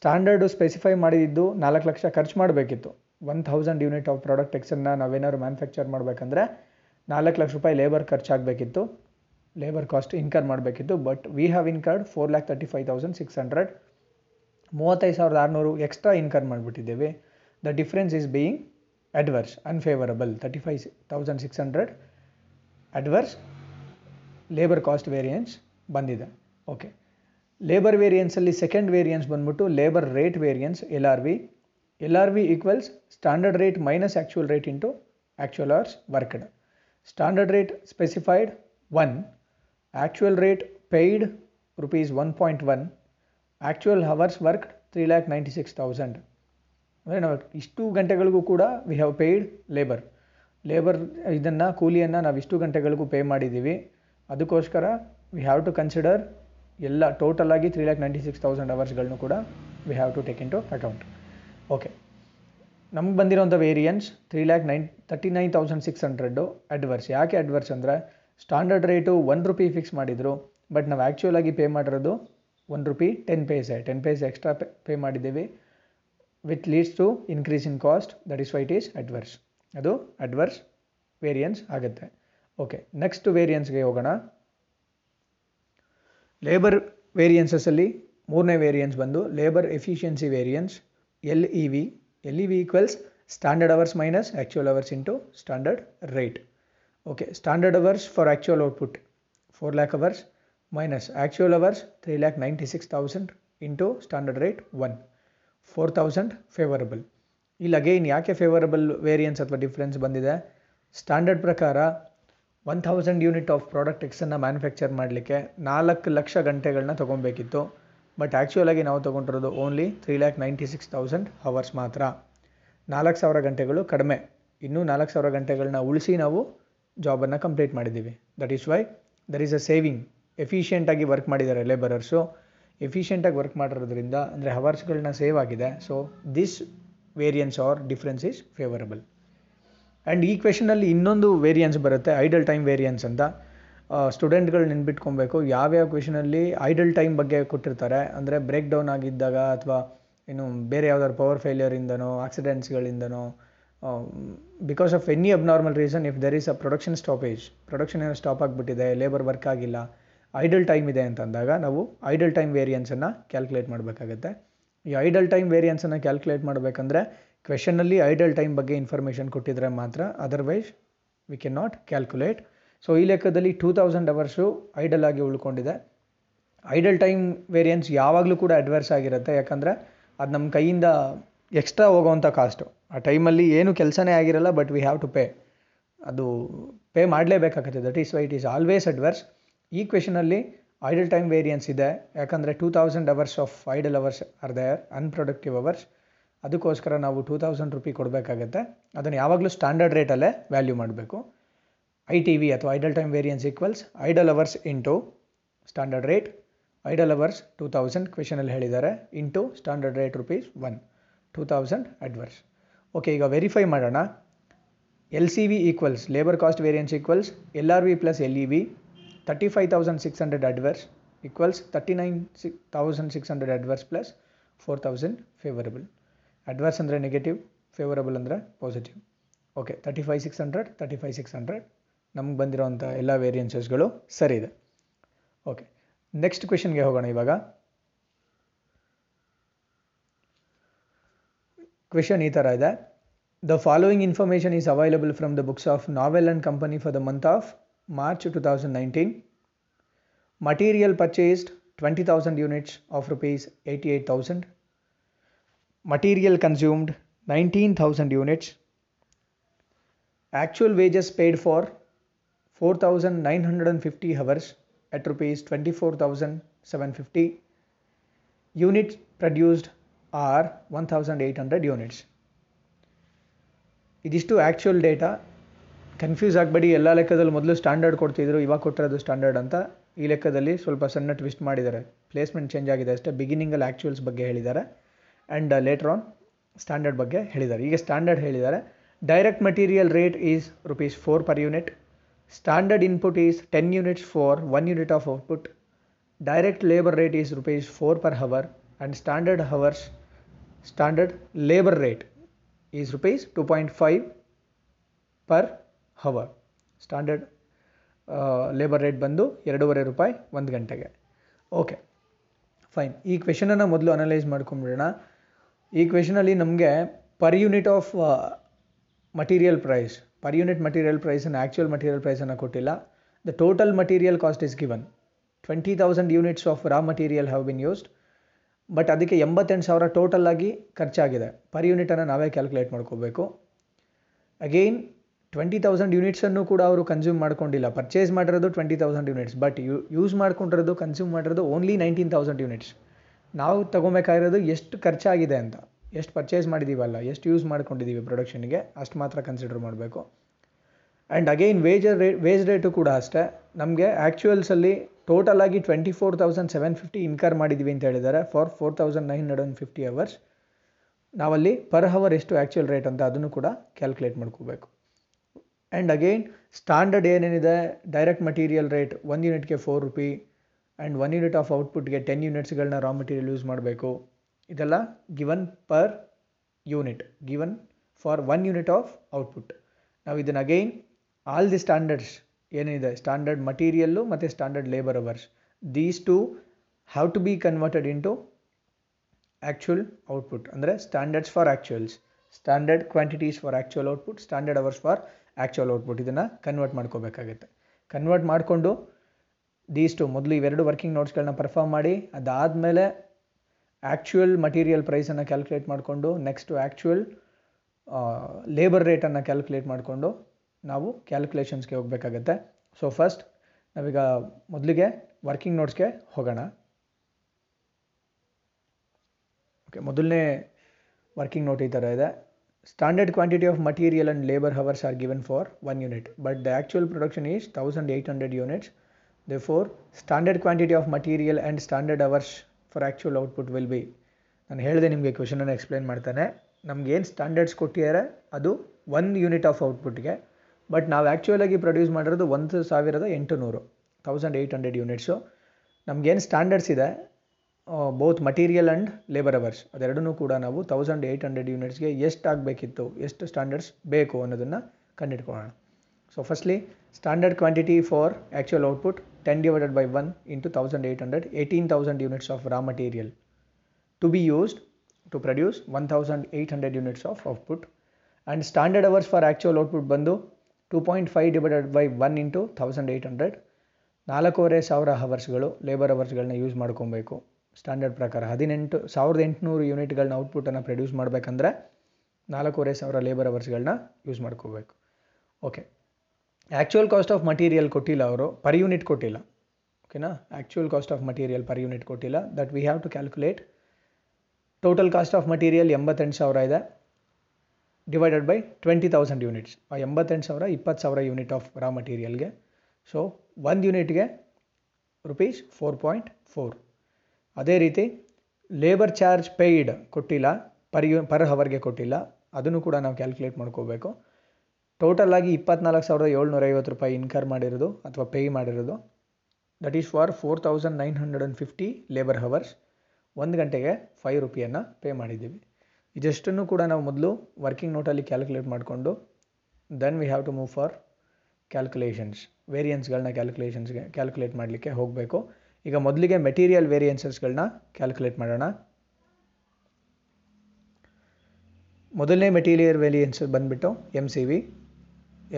Standard specify ಮಾಡಿದ್ದು ನಾಲ್ಕು ಲಕ್ಷ ಖರ್ಚು ಮಾಡಬೇಕಿತ್ತು. One thousand unit of product ಎಕ್ಸನ್ನು ನಾವೇನಾದ್ರು ಮ್ಯಾನುಫ್ಯಾಕ್ಚರ್ ಮಾಡಬೇಕಂದ್ರೆ ನಾಲ್ಕು ಲಕ್ಷ ರೂಪಾಯಿ ಲೇಬರ್ ಖರ್ಚಾಗಬೇಕಿತ್ತು, ಲೇಬರ್ ಕಾಸ್ಟ್ ಇನ್ಕರ್ ಮಾಡಬೇಕಿತ್ತು. But we have incurred four lakh thirty five thousand six hundred. ಮೂವತ್ತೈದು ಸಾವಿರದ ಆರುನೂರು ಎಕ್ಸ್ಟ್ರಾ ಇನ್ಕರ್ ಮಾಡಿಬಿಟ್ಟಿದ್ದೇವೆ. The difference is being adverse, unfavourable. Thirty five thousand six hundred adverse labour cost variance ಬಂದಿದೆ. ಓಕೆ, ಲೇಬರ್ ವೇರಿಯನ್ಸಲ್ಲಿ ಸೆಕೆಂಡ್ ವೇರಿಯನ್ಸ್ ಬಂದ್ಬಿಟ್ಟು labour rate variance, L R V. L R V equals standard rate minus actual rate into actual hours worked. Standard rate specified one, actual rate paid rupees one point one, actual hours worked three lakh ninety six thousand. ಅಂದರೆ ನಾವು ಇಷ್ಟು ಗಂಟೆಗಳಿಗೂ ಕೂಡ we have paid labour labour ಇದನ್ನು ಕೂಲಿಯನ್ನು ನಾವು ಇಷ್ಟು ಗಂಟೆಗಳಿಗೂ ಪೇ ಮಾಡಿದ್ದೀವಿ. ಅದಕ್ಕೋಸ್ಕರ ವಿ ಹ್ಯಾವ್ ಟು ಕನ್ಸಿಡರ್ ಎಲ್ಲ ಟೋಟಲಾಗಿ three lakh ninety six thousand ಅವರ್ಸ್ಗಳನ್ನು ಕೂಡ we have to take into account. Okay, ನಮ್ಗೆ ಬಂದಿರೋಂಥ variance three lakh nine thirty nine thousand six hundred adverse. ಯಾಕೆ ಅಡ್ವರ್ಸ್ ಅಂದರೆ standard rate one rupee fix ಮಾಡಿದರು, ಬಟ್ ನಾವು ಆ್ಯಕ್ಚುಯಲ್ ಆಗಿ ಪೇ ಮಾಡಿರೋದು one rupee ten paise ten paise extra pay pay ಮಾಡಿದ್ದೀವಿ, which leads to increase in cost. That is why it is adverse. ಅದು ಅಡ್ವರ್ಸ್ ವೇರಿಯನ್ಸ್ ಆಗುತ್ತೆ. ಓಕೆ, ನೆಕ್ಸ್ಟ್ ವೇರಿಯನ್ಸ್ಗೆ ಹೋಗೋಣ. ಲೇಬರ್ ವೇರಿಯನ್ಸಸ್ಸಲ್ಲಿ ಮೂರನೇ ವೇರಿಯನ್ಸ್ ಬಂದು labour efficiency variance, L E V. L E V equals standard hours minus actual hours into standard rate. Okay, standard hours for actual output four lakh hours minus actual hours three lakh ninety six thousand into standard rate one, four thousand favourable. ಇಲ್ಲಿ ಅಗೇನ್ ಯಾಕೆ ಫೇವರಬಲ್ ವೇರಿಯನ್ಸ್ ಅಥವಾ ಡಿಫ್ರೆನ್ಸ್ ಬಂದಿದೆ? ಸ್ಟ್ಯಾಂಡರ್ಡ್ ಪ್ರಕಾರ one thousand unit of product ಎಕ್ಸನ್ನು ಮ್ಯಾನುಫ್ಯಾಕ್ಚರ್ ಮಾಡಲಿಕ್ಕೆ ನಾಲ್ಕು ಲಕ್ಷ ಗಂಟೆಗಳನ್ನ ತೊಗೊಬೇಕಿತ್ತು, ಬಟ್ ಆ್ಯಕ್ಚುಯಲಾಗಿ ನಾವು ತೊಗೊಂಡಿರೋದು only three lakh ninety six thousand hours ಮಾತ್ರ. ನಾಲ್ಕು ಸಾವಿರ ಗಂಟೆಗಳು ಕಡಿಮೆ, ಇನ್ನೂ ನಾಲ್ಕು ಸಾವಿರ ಗಂಟೆಗಳನ್ನ ಉಳಿಸಿ ನಾವು ಜಾಬನ್ನು ಕಂಪ್ಲೀಟ್ ಮಾಡಿದ್ದೀವಿ. That is why there is a saving. ಎಫಿಷಿಯೆಂಟಾಗಿ ವರ್ಕ್ ಮಾಡಿದ್ದಾರೆ ಲೇಬರರ್ಸು. ಎಫಿಷಿಯೆಂಟಾಗಿ ವರ್ಕ್ ಮಾಡಿರೋದ್ರಿಂದ ಅಂದರೆ ಹವರ್ಸ್ಗಳನ್ನ ಸೇವ್ ಆಗಿದೆ. So this variance or difference is favourable. And ಈ ಕ್ವೆಶನಲ್ಲಿ ಇನ್ನೊಂದು ವೇರಿಯನ್ಸ್ ಬರುತ್ತೆ, ಐಡಲ್ ಟೈಮ್ ವೇರಿಯನ್ಸ್ ಅಂತ. ಸ್ಟೂಡೆಂಟ್ಗಳು ನೆನ್ಪಿಟ್ಕೊಬೇಕು ಯಾವ್ಯಾವ ಕ್ವೆಶನಲ್ಲಿ ಐಡಲ್ ಟೈಮ್ ಬಗ್ಗೆ ಕೊಟ್ಟಿರ್ತಾರೆ. ಅಂದರೆ ಬ್ರೇಕ್ ಡೌನ್ ಆಗಿದ್ದಾಗ ಅಥವಾ ಇನ್ನು ಬೇರೆ ಯಾವ್ದಾದ್ರು ಪವರ್ ಫೇಲ್ಯೂರಿಂದನೋ ಆಕ್ಸಿಡೆಂಟ್ಸ್ಗಳಿಂದನೋ because of any abnormal reason if there is a production stoppage, production ಏನೋ ಸ್ಟಾಪ್ ಆಗಿಬಿಟ್ಟಿದೆ, ಲೇಬರ್ ವರ್ಕ್ ಆಗಿಲ್ಲ, ಐಡಲ್ ಟೈಮ್ ಇದೆ ಅಂತಂದಾಗ ನಾವು ಐಡಲ್ ಟೈಮ್ ವೇರಿಯನ್ಸನ್ನು ಕ್ಯಾಲ್ಕುಲೇಟ್ ಮಾಡಬೇಕಾಗುತ್ತೆ. ಈ ಐಡಲ್ ಟೈಮ್ ವೇರಿಯನ್ಸನ್ನು ಕ್ಯಾಲ್ಕುಲೇಟ್ ಮಾಡಬೇಕಂದ್ರೆ ಕ್ವೆಶನಲ್ಲಿ ಐಡಲ್ ಟೈಮ್ ಬಗ್ಗೆ ಇನ್ಫಾರ್ಮೇಷನ್ ಕೊಟ್ಟಿದ್ರೆ ಮಾತ್ರ, otherwise we can not calculate. So ಈ ಲೆಕ್ಕದಲ್ಲಿ ಟೂ ತೌಸಂಡ್ ಅವರ್ಸು ಐಡಲ್ ಆಗಿ ಉಳ್ಕೊಂಡಿದೆ. ಐಡಲ್ ಟೈಮ್ ವೇರಿಯನ್ಸ್ ಯಾವಾಗಲೂ ಕೂಡ ಅಡ್ವರ್ಸ್ ಆಗಿರುತ್ತೆ, ಯಾಕಂದರೆ ಅದು ನಮ್ಮ ಕೈಯಿಂದ ಎಕ್ಸ್ಟ್ರಾ ಹೋಗೋವಂಥ ಕಾಸ್ಟು. ಆ ಟೈಮಲ್ಲಿ ಏನು ಕೆಲಸನೇ ಆಗಿರಲ್ಲ, but we have to pay, ಅದು ಪೇ ಮಾಡಲೇಬೇಕಾಗುತ್ತೆ. That is why it is always adverse. ಈ ಕ್ವೆಶನಲ್ಲಿ ಐಡಲ್ ಟೈಮ್ ವೇರಿಯನ್ಸ್ ಇದೆ, ಯಾಕಂದರೆ two thousand hours of idle hours are there unproductive hours. ಅದಕ್ಕೋಸ್ಕರ ನಾವು ಟೂ ತೌಸಂಡ್ ರುಪಿ ಕೊಡಬೇಕಾಗತ್ತೆ. ಅದನ್ನು ಯಾವಾಗಲೂ ಸ್ಟ್ಯಾಂಡರ್ಡ್ ರೇಟಲ್ಲೇ ವ್ಯಾಲ್ಯೂ ಮಾಡಬೇಕು. ಐ ಟಿ ವಿ ಅಥವಾ idle time variance equals idle hours into standard rate, idle hours two thousand ಕ್ವೆಶನಲ್ಲಿ ಹೇಳಿದ್ದಾರೆ, into standard rate rupees one, two thousand adverse. Okay, ಈಗ ವೆರಿಫೈ ಮಾಡೋಣ. L C V equals labour cost variance equals L R V plus L E V, thirty five thousand six hundred adverse equals thirty nine six thousand six hundred adverse plus four thousand favourable. Adverse ಅಂದರೆ ನೆಗೆಟಿವ್, ಫೇವರಬಲ್ ಅಂದರೆ positive. Okay, thirty five six hundred thirty five six hundred ನಮ್ಗೆ ಬಂದಿರೋವಂಥ ಎಲ್ಲ ವೇರಿಯನ್ಸಸ್ಗಳು ಸರಿ ಇದೆ. ಓಕೆ, ನೆಕ್ಸ್ಟ್ ಕ್ವೆಶನ್ಗೆ ಹೋಗೋಣ. ಇವಾಗ ಕ್ವೆಶನ್ ಈ ಥರ ಇದೆ. The following information is available from the books of Novel and company for the month of March two thousand nineteen. Material purchased twenty thousand units of rupees eighty eight thousand. Material consumed nineteen thousand units. Actual wages paid for four thousand nine hundred fifty hours at rupees twenty-four thousand seven hundred fifty. Units produced are one thousand eight hundred units. ಇದಿಷ್ಟು ಆ್ಯಕ್ಚುಯಲ್ ಡೇಟಾ. ಕನ್ಫ್ಯೂಸ್ ಆಗಬೇಡಿ, ಎಲ್ಲ ಲೆಕ್ಕದಲ್ಲಿ ಮೊದಲು ಸ್ಟ್ಯಾಂಡರ್ಡ್ ಕೊಡ್ತಿದ್ರು, ಇವಾಗ ಕೊಟ್ಟಿರೋದು ಸ್ಟ್ಯಾಂಡರ್ಡ್ ಅಂತ. ಈ ಲೆಕ್ಕದಲ್ಲಿ ಸ್ವಲ್ಪ ಸಣ್ಣ ಟ್ವಿಸ್ಟ್ ಮಾಡಿದ್ದಾರೆ, ಪ್ಲೇಸ್ಮೆಂಟ್ ಚೇಂಜ್ ಆಗಿದೆ ಅಷ್ಟೇ. ಬಿಗಿನಿಂಗಲ್ಲಿ ಆ್ಯಕ್ಚುಯಲ್ಸ್ ಬಗ್ಗೆ ಹೇಳಿದ್ದಾರೆ ಆ್ಯಂಡ್ ಲೇಟರ್ ಆನ್ ಸ್ಟ್ಯಾಂಡರ್ಡ್ ಬಗ್ಗೆ ಹೇಳಿದ್ದಾರೆ. ಈಗ ಸ್ಟ್ಯಾಂಡರ್ಡ್ ಹೇಳಿದ್ದಾರೆ. Direct material rate is rupees four per unit. Standard input is ten units for one unit of output. Direct labor rate is rupees four per hour and standard hours standard labor rate is rupees two point five per hour. Standard uh, labor rate ಬಂದು ಎರಡೂವರೆ ರೂಪಾಯಿ ಒಂದು ಗಂಟೆಗೆ. Okay, fine. ಈ ಕ್ವೆಶನನ್ನು ಮೊದಲು ಅನಲೈಸ್ ಮಾಡ್ಕೊಂಡ್ಬಿಡೋಣ. ಈ ಕ್ವೆಶನಲ್ಲಿ ನಮಗೆ per unit of material price, per unit material ಪ್ರೈಸನ್ನು, ಆ್ಯಕ್ಚುಯಲ್ ಮಟೀರಿಯಲ್ ಪ್ರೈಸನ್ನು ಕೊಟ್ಟಿಲ್ಲ. The total material cost is given. Twenty thousand units of raw material have been used, but ಅದಕ್ಕೆ ಎಂಬತ್ತೆಂಟು ಸಾವಿರ ಟೋಟಲ್ ಆಗಿ ಖರ್ಚಾಗಿದೆ. ಪರ್ ಯೂನಿಟನ್ನು ನಾವೇ ಕ್ಯಾಲ್ಕುಲೇಟ್ ಮಾಡ್ಕೋಬೇಕು. ಅಗೇನ್ ಟ್ವೆಂಟಿ ತೌಸಂಡ್ ಯೂನಿಟ್ಸನ್ನು ಕೂಡ ಅವರು ಕನ್ಸ್ಯೂಮ್ ಮಾಡ್ಕೊಂಡಿಲ್ಲ. ಪರ್ಚೇಸ್ ಮಾಡಿರೋದು twenty thousand units, but you use ಮಾಡ್ಕೊಂಡಿರೋದು, ಕನ್ಸ್ಯೂಮ್ ಮಾಡಿರೋದು ಓನ್ಲಿ ನೈನ್ಟೀನ್ ತೌಸಂಡ್ ಯೂನಿಟ್ಸ್. ನಾವು ತೊಗೊಬೇಕಾಗಿರೋದು ಎಷ್ಟು ಖರ್ಚಾಗಿದೆ ಅಂತ, ಎಷ್ಟು ಪರ್ಚೇಸ್ ಮಾಡಿದ್ದೀವಲ್ಲ, ಎಷ್ಟು ಯೂಸ್ ಮಾಡ್ಕೊಂಡಿದ್ದೀವಿ ಪ್ರೊಡಕ್ಷನ್ಗೆ, ಅಷ್ಟು ಮಾತ್ರ ಕನ್ಸಿಡರ್ ಮಾಡಬೇಕು. And again wage rate wage rate ಕೂಡ ಅಷ್ಟೇ. ನಮಗೆ ಆ್ಯಕ್ಚುಯಲ್ಸಲ್ಲಿ ಟೋಟಲಾಗಿ twenty four thousand seven fifty incur ಮಾಡಿದ್ದೀವಿ ಅಂತ ಹೇಳಿದ್ದಾರೆ for four thousand nine hundred and fifty hours. ನಾವಲ್ಲಿ ಪರ್ ಹವರ್ ಎಷ್ಟು ಆ್ಯಕ್ಚುಯಲ್ ರೇಟ್ ಅಂತ ಅದನ್ನು ಕೂಡ ಕ್ಯಾಲ್ಕುಲೇಟ್ ಮಾಡ್ಕೋಬೇಕು. ಆ್ಯಂಡ್ ಅಗೈನ್ ಸ್ಟ್ಯಾಂಡರ್ಡ್ ಏನೇನಿದೆ, ಡೈರೆಕ್ಟ್ ಮಟೀರಿಯಲ್ ರೇಟ್ ಒಂದು ಯೂನಿಟ್ಗೆ four rupee and one unit of ಔಟ್ಪುಟ್ಗೆ ಟೆನ್ ಯೂನಿಟ್ಸ್ಗಳನ್ನ ರಾ ಮಟೀರಿಯಲ್ ಯೂಸ್ ಮಾಡಬೇಕು. ಇದೆಲ್ಲ given per unit, given for one unit of output. ನಾವು ಇದನ್ನು ಅಗೈನ್ ಆಲ್ ದಿ ಸ್ಟ್ಯಾಂಡರ್ಡ್ಸ್ ಏನಿದೆ, ಸ್ಟ್ಯಾಂಡರ್ಡ್ ಮಟೀರಿಯಲ್ಲು ಮತ್ತು standard labour hours, these two have to be converted into actual output. ಅಂದರೆ standards for actuals, standard quantities for actual output, standard hours for actual output. ಇದನ್ನು ಕನ್ವರ್ಟ್ ಮಾಡ್ಕೋಬೇಕಾಗುತ್ತೆ. ಕನ್ವರ್ಟ್ ಮಾಡಿಕೊಂಡು ದೀಸ್ ಟು, ಮೊದಲು ಇವೆರಡು ವರ್ಕಿಂಗ್ ನೋಟ್ಸ್ಗಳನ್ನ ಪರ್ಫಾರ್ಮ್ ಮಾಡಿ, ಅದಾದಮೇಲೆ ಆ್ಯಕ್ಚುಯಲ್ ಮಟೀರಿಯಲ್ ಪ್ರೈಸನ್ನು ಕ್ಯಾಲ್ಕುಲೇಟ್ ಮಾಡಿಕೊಂಡು, ನೆಕ್ಸ್ಟು ಆ್ಯಕ್ಚುಯಲ್ ಲೇಬರ್ ರೇಟನ್ನು ಕ್ಯಾಲ್ಕುಲೇಟ್ ಮಾಡಿಕೊಂಡು ನಾವು ಕ್ಯಾಲ್ಕುಲೇಷನ್ಸ್ಗೆ ಹೋಗಬೇಕಾಗತ್ತೆ. ಸೊ ಫಸ್ಟ್ ನಾವೀಗ ಮೊದಲಿಗೆ ವರ್ಕಿಂಗ್ ನೋಟ್ಸ್ಗೆ ಹೋಗೋಣ. ಓಕೆ, ಮೊದಲನೇ ವರ್ಕಿಂಗ್ ನೋಟ್ ಈ ಥರ ಇದೆ. Standard quantity of material and labour hours are given for one unit, but the actual production is thousand eight hundred units. Therefore standard quantity of material and standard hours for actual output will be. ನಾನು ಹೇಳಿದೆ ನಿಮಗೆ, ಕ್ವೆಶನನ್ನು ಎಕ್ಸ್ಪ್ಲೇನ್ ಮಾಡ್ತಾನೆ. ನಮಗೇನು ಸ್ಟ್ಯಾಂಡರ್ಡ್ಸ್ ಕೊಟ್ಟಿದ್ದಾರೆ ಅದು ಒಂದು ಯೂನಿಟ್ ಆಫ್ ಔಟ್ಪುಟ್ಗೆ, ಬಟ್ ನಾವು ಆ್ಯಕ್ಚುಯಲಾಗಿ ಪ್ರೊಡ್ಯೂಸ್ ಮಾಡಿರೋದು ಒಂದು ಸಾವಿರದ ಎಂಟು ನೂರು, ತೌಸಂಡ್ ಏಯ್ಟ್ ಹಂಡ್ರೆಡ್ ಯೂನಿಟ್ಸು. ನಮಗೇನು ಸ್ಟ್ಯಾಂಡರ್ಡ್ಸ್ ಇದೆ, both material and labour hours, ಅದೆರಡನ್ನೂ ಕೂಡ ನಾವು ತೌಸಂಡ್ ಏಯ್ಟ್ ಹಂಡ್ರೆಡ್ ಯೂನಿಟ್ಸ್ಗೆ ಎಷ್ಟು ಆಗಬೇಕಿತ್ತು, ಎಷ್ಟು ಸ್ಟ್ಯಾಂಡರ್ಡ್ಸ್ ಬೇಕು ಅನ್ನೋದನ್ನು ಕಂಡಿಡ್ಕೊಳ್ಳೋಣ. So firstly standard quantity for actual output ten divided by one into thousand eight hundred, eighteen thousand units of raw material to be used to produce one thousand eight hundred units of output. And standard hours for actual output ಬಂದು two point five divided by one into thousand eight hundred, ನಾಲ್ಕೂವರೆ ಸಾವಿರ ಹವರ್ಸ್ಗಳು ಲೇಬರ್ ಅವರ್ಸ್ಗಳನ್ನ ಯೂಸ್ ಮಾಡ್ಕೊಬೇಕು. ಸ್ಟ್ಯಾಂಡರ್ಡ್ ಪ್ರಕಾರ ಹದಿನೆಂಟು ಸಾವಿರದ ಎಂಟುನೂರು ಯೂನಿಟ್ಗಳನ್ನ ಔಟ್ಪುಟನ್ನು ಪ್ರೊಡ್ಯೂಸ್ ಮಾಡಬೇಕಂದ್ರೆ ನಾಲ್ಕೂವರೆ ಸಾವಿರ ಲೇಬರ್ ಅವರ್ಸ್ಗಳನ್ನ ಯೂಸ್ ಮಾಡ್ಕೋಬೇಕು. Okay, actual cost of material ಕೊಟ್ಟಿಲ್ಲ ಅವರು, ಪರ್ ಯೂನಿಟ್ ಕೊಟ್ಟಿಲ್ಲ. ಓಕೆನಾ, actual cost of material per unit ಕೊಟ್ಟಿಲ್ಲ. That we have to calculate. Total cost of material ಎಂಬತ್ತೆಂಟು ಸಾವಿರ ಇದೆ, divided by twenty thousand units. ಆ ಎಂಬತ್ತೆಂಟು ಸಾವಿರ ಇಪ್ಪತ್ತು ಸಾವಿರ ಯೂನಿಟ್ ಆಫ್ ರಾ ಮಟೀರಿಯಲ್ಗೆ. ಸೊ ಒಂದು ಯೂನಿಟ್ಗೆ ರುಪೀಸ್ ಫೋರ್ ಪಾಯಿಂಟ್ ಫೋರ್. ಅದೇ ರೀತಿ ಲೇಬರ್ ಚಾರ್ಜ್ ಪೇಯ್ಡ್ ಕೊಟ್ಟಿಲ್ಲ, ಪರ್ ಯು ಪರ್ ಹವರ್ಗೆ ಕೊಟ್ಟಿಲ್ಲ, ಅದನ್ನು ಕೂಡ ನಾವು ಕ್ಯಾಲ್ಕುಲೇಟ್ ಮಾಡ್ಕೋಬೇಕು. ಟೋಟಲ್ ಆಗಿ ಇಪ್ಪತ್ನಾಲ್ಕು ಸಾವಿರದ ಏಳ್ನೂರ ಐವತ್ತು ರೂಪಾಯಿ ಇನ್ಕರ್ ಮಾಡಿರೋದು ಅಥವಾ ಪೇ ಮಾಡಿರೋದು, that is for four thousand nine hundred and fifty labour hours. ಒಂದು ಗಂಟೆಗೆ ಫೈವ್ ರುಪಿಯನ್ನು ಪೇ ಮಾಡಿದ್ದೀವಿ. ಇದೆಷ್ಟನ್ನು ಕೂಡ ನಾವು ಮೊದಲು ವರ್ಕಿಂಗ್ ನೋಟಲ್ಲಿ ಕ್ಯಾಲ್ಕುಲೇಟ್ ಮಾಡಿಕೊಂಡು then we have to move for calculations ವೇರಿಯನ್ಸ್ಗಳನ್ನ ಕ್ಯಾಲ್ಕುಲೇಷನ್ಸ್ಗೆ ಕ್ಯಾಲ್ಕುಲೇಟ್ ಮಾಡಲಿಕ್ಕೆ ಹೋಗಬೇಕು. ಈಗ ಮೊದಲಿಗೆ ಮೆಟೀರಿಯಲ್ ವೇರಿಯನ್ಸಸ್ಗಳನ್ನ ಕ್ಯಾಲ್ಕುಲೇಟ್ ಮಾಡೋಣ. ಮೊದಲನೇ ಮೆಟೀರಿಯಲ್ ವೇರಿಯನ್ಸ್ ಬಂದುಬಿಟ್ಟು M C V.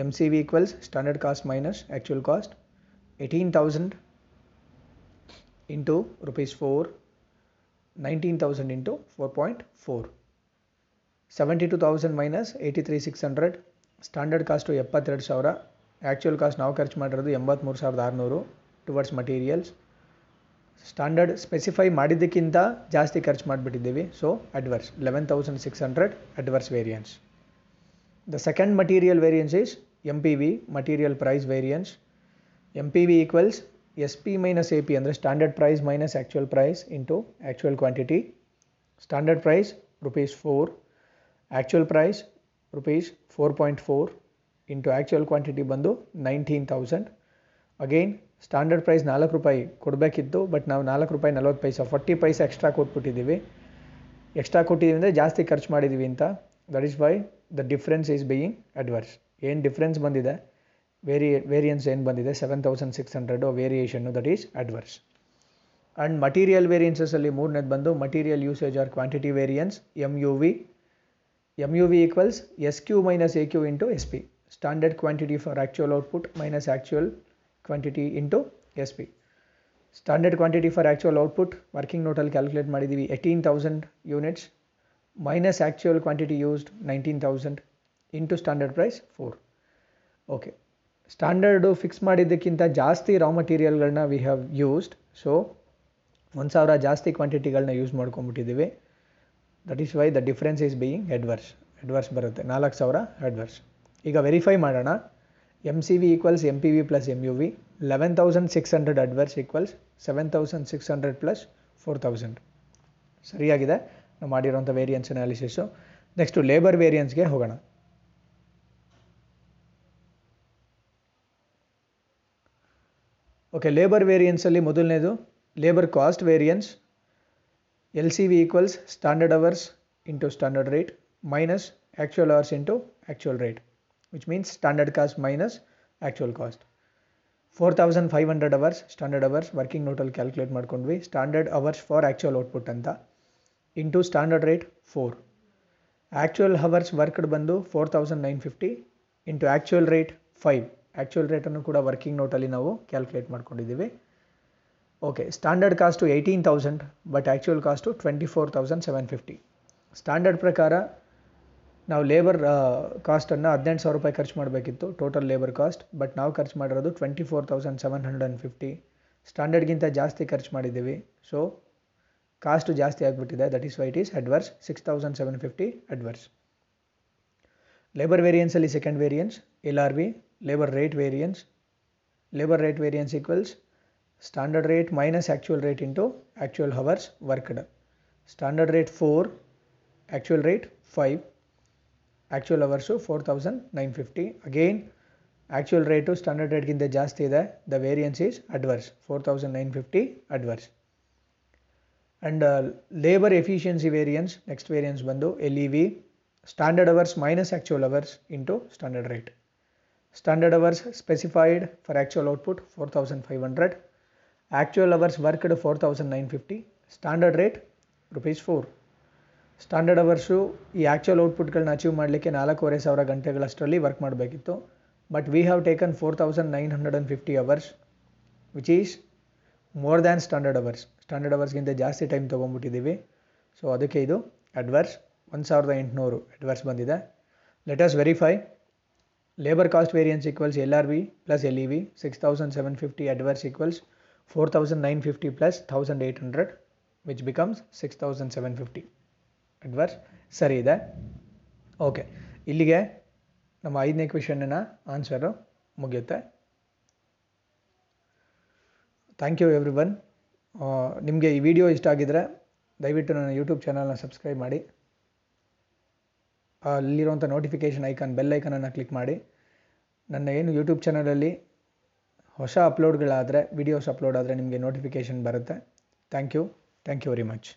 M C V equals standard cost minus actual cost. Eighteen thousand into rupees four, nineteen thousand into four point four, seventy two thousand minus eighty three six hundred. Standard cost ಎಪ್ಪತ್ತೆರಡು ಸಾವಿರ, ಆ್ಯಕ್ಚುಯಲ್ ಕಾಸ್ಟ್ ನಾವು ಖರ್ಚು ಮಾಡಿರೋದು ಎಂಬತ್ತ್ಮೂರು ಸಾವಿರದ ಆರುನೂರು ಟುವರ್ಡ್ಸ್ ಮಟೀರಿಯಲ್ಸ್. ಸ್ಟ್ಯಾಂಡರ್ಡ್ ಸ್ಪೆಸಿಫೈ ಮಾಡಿದ್ದಕ್ಕಿಂತ ಜಾಸ್ತಿ ಖರ್ಚು ಮಾಡಿಬಿಟ್ಟಿದ್ದೀವಿ, so adverse eleven thousand six hundred adverse variance. The second material variance is M P V, material price variance. M P V equals S P minus A P, ಅಂದರೆ standard price minus actual price into actual quantity. Standard price rupees four, actual price rupees four point four into actual quantity ಬಂದು nineteen thousand. Again standard price ನಾಲ್ಕು ರೂಪಾಯಿ ಕೊಡಬೇಕಿತ್ತು, ಬಟ್ ನಾವು ನಾಲ್ಕು ರೂಪಾಯಿ ನಲ್ವತ್ತು ಪೈಸಾ ಫಾರ್ಟಿ ಪೈಸಾ ಎಕ್ಸ್ಟ್ರಾ ಕೊಟ್ಬಿಟ್ಟಿದ್ದೀವಿ. ಎಕ್ಸ್ಟ್ರಾ ಕೊಟ್ಟಿದ್ದೀವಿ ಅಂದರೆ ಜಾಸ್ತಿ ಖರ್ಚು ಮಾಡಿದ್ದೀವಿ ಅಂತ. That is why the difference is being adverse. ಏನು ಡಿಫ್ರೆನ್ಸ್ ಬಂದಿದೆ, ವೇರಿ ವೇರಿಯನ್ಸ್ ಏನು ಬಂದಿದೆ, ಸೆವೆನ್ ತೌಸಂಡ್ ಸಿಕ್ಸ್ ಹಂಡ್ರೆಡ್ ವೇರಿಯೇಷನ್ನು, that is adverse. And material ವೇರಿಯನ್ಸಸ್ಸಲ್ಲಿ ಮೂರನೇದು ಬಂದು material usage or quantity variance, M U V. M U V equals S Q minus A Q into S P, standard quantity for actual output minus actual quantity into S P. Standard quantity for actual output working ನೋಟಲ್ಲಿ ಕ್ಯಾಲ್ಕುಲೇಟ್ ಮಾಡಿದ್ದೀವಿ eighteen thousand units minus actual quantity used nineteen thousand into standard price four. Okay, standard fix ಮಾಡಿದ್ದಕ್ಕಿಂತ ಜಾಸ್ತಿ ರಾ ಮಟೀರಿಯಲ್ಗಳನ್ನ ವಿ ಹ್ಯಾವ್ ಯೂಸ್ಡ್, ಸೊ ಒಂದು ಸಾವಿರ ಜಾಸ್ತಿ ಕ್ವಾಂಟಿಟಿಗಳನ್ನ ಯೂಸ್ ಮಾಡ್ಕೊಂಬಿಟ್ಟಿದ್ದೀವಿ. That is why the difference is being adverse. Adverse ಬರುತ್ತೆ ನಾಲ್ಕು ಸಾವಿರ ಅಡ್ವರ್ಸ್. ಈಗ ವೆರಿಫೈ ಮಾಡೋಣ. M C V equals M P V plus M U V. Eleven thousand six hundred adverse equals seven thousand six hundred plus four thousand. ಸರಿಯಾಗಿದೆ ನಾವು ಮಾಡಿರೋಂಥ ವೇರಿಯನ್ಸ್ ಅನಾಲಿಸಿಸು. ನೆಕ್ಸ್ಟು ಲೇಬರ್ ವೇರಿಯನ್ಸ್ಗೆ ಹೋಗೋಣ. ಓಕೆ, ಲೇಬರ್ ವೇರಿಯನ್ಸಲ್ಲಿ ಮೊದಲನೇದು labour cost variance. L C V equals standard hours into standard rate minus actual hours into actual rate, which means standard cost minus actual cost. Four thousand five hundred hours standard hours working ನೋಟಲ್ಲಿ ಕ್ಯಾಲ್ಕುಲೇಟ್ ಮಾಡ್ಕೊಂಡ್ವಿ, standard hours for actual output ಅಂತ, into standard rate four. Actual hours worked ಬಂದು four thousand nine fifty into actual rate five. Actual ರೇಟನ್ನು ಕೂಡ ವರ್ಕಿಂಗ್ ನೋಟಲ್ಲಿ ನಾವು ಕ್ಯಾಲ್ಕುಲೇಟ್ ಮಾಡ್ಕೊಂಡಿದ್ದೀವಿ. Okay, standard cost eighteen thousand, but actual cost twenty four thousand seven fifty. Standard ಪ್ರಕಾರ ನಾವು ಲೇಬರ್ ಕಾಸ್ಟನ್ನು ಹದಿನೆಂಟು ಸಾವಿರ ರೂಪಾಯಿ ಖರ್ಚು ಮಾಡಬೇಕಿತ್ತು ಟೋಟಲ್ ಲೇಬರ್ ಕಾಸ್ಟ್, ಬಟ್ ನಾವು ಖರ್ಚು ಮಾಡಿರೋದು twenty four thousand seven hundred and fifty. ಸ್ಟ್ಯಾಂಡರ್ಡ್ಗಿಂತ ಜಾಸ್ತಿ ಖರ್ಚು ಮಾಡಿದ್ದೀವಿ, ಸೊ ಕಾಸ್ಟು ಜಾಸ್ತಿ ಆಗಿಬಿಟ್ಟಿದೆ. That is why it is adverse, six thousand seven fifty adverse. Labour ವೇರಿಯನ್ಸಲ್ಲಿ second variance L R V, labour rate variance. Labour rate variance equals standard rate minus actual rate into actual hours worked. Standard rate four, actual rate five, actual hours four thousand nine fifty. Again actual rate standard ರೇಟ್ಗಿಂತ ಜಾಸ್ತಿ ಇದೆ. The variance is adverse, four thousand nine fifty adverse. And labour efficiency variance, next variance ಬಂದು L E V, standard hours minus actual hours into standard rate. Standard hours specified for actual output four thousand five hundred, actual hours worked four thousand nine fifty, standard rate rupees four. Standard hours ಈ ಆ್ಯಕ್ಚುಯಲ್ ಔಟ್ಪುಟ್ಗಳನ್ನ ಅಚೀವ್ ಮಾಡಲಿಕ್ಕೆ ನಾಲ್ಕೂವರೆ ಸಾವಿರ ಗಂಟೆಗಳಷ್ಟರಲ್ಲಿ ವರ್ಕ್ ಮಾಡಬೇಕಿತ್ತು, but we have taken four thousand nine hundred and fifty hours, which is more than standard hours. Standard ಅವರ್ಸ್ಗಿಂತ ಜಾಸ್ತಿ ಟೈಮ್ ತೊಗೊಂಡ್ಬಿಟ್ಟಿದ್ದೀವಿ, ಸೊ ಅದಕ್ಕೆ ಇದು ಅಡ್ವರ್ಸ್ ಒಂದು ಸಾವಿರದ ಎಂಟುನೂರು ಅಡ್ವರ್ಸ್ ಬಂದಿದೆ. Lettuce verify. Labour cost variance equals L R V plus L E V, six thousand seven fifty adverse equals four thousand nine fifty plus thousand eight hundred, which becomes six thousand seven fifty adverse. ಸರಿ ಇದೆ. ಓಕೆ, ಇಲ್ಲಿಗೆ ನಮ್ಮ ಐದನೇ ಕ್ವೆಶನ್ನ ಆನ್ಸರು ಮುಗಿಯುತ್ತೆ. Thank you everyone. ನಿಮಗೆ ಈ ವಿಡಿಯೋ ಇಷ್ಟ ಆಗಿದ್ದರೆ ದಯವಿಟ್ಟು ನನ್ನ ಯೂಟ್ಯೂಬ್ ಚಾನಲ್ನ ಸಬ್ಸ್ಕ್ರೈಬ್ ಮಾಡಿ, ಅಲ್ಲಿರುವಂಥ ನೋಟಿಫಿಕೇಷನ್ ಐಕಾನ್ ಬೆಲ್ ಐಕನನ್ನು ಕ್ಲಿಕ್ ಮಾಡಿ. ನನ್ನ ಏನು ಯೂಟ್ಯೂಬ್ ಚಾನಲಲ್ಲಿ ಹೊಸ ಅಪ್ಲೋಡ್ಗಳಾದರೆ, ವಿಡಿಯೋಸ್ ಅಪ್ಲೋಡ್ ಆದರೆ ನಿಮಗೆ ನೋಟಿಫಿಕೇಷನ್ ಬರುತ್ತೆ. Thank you thank you very much.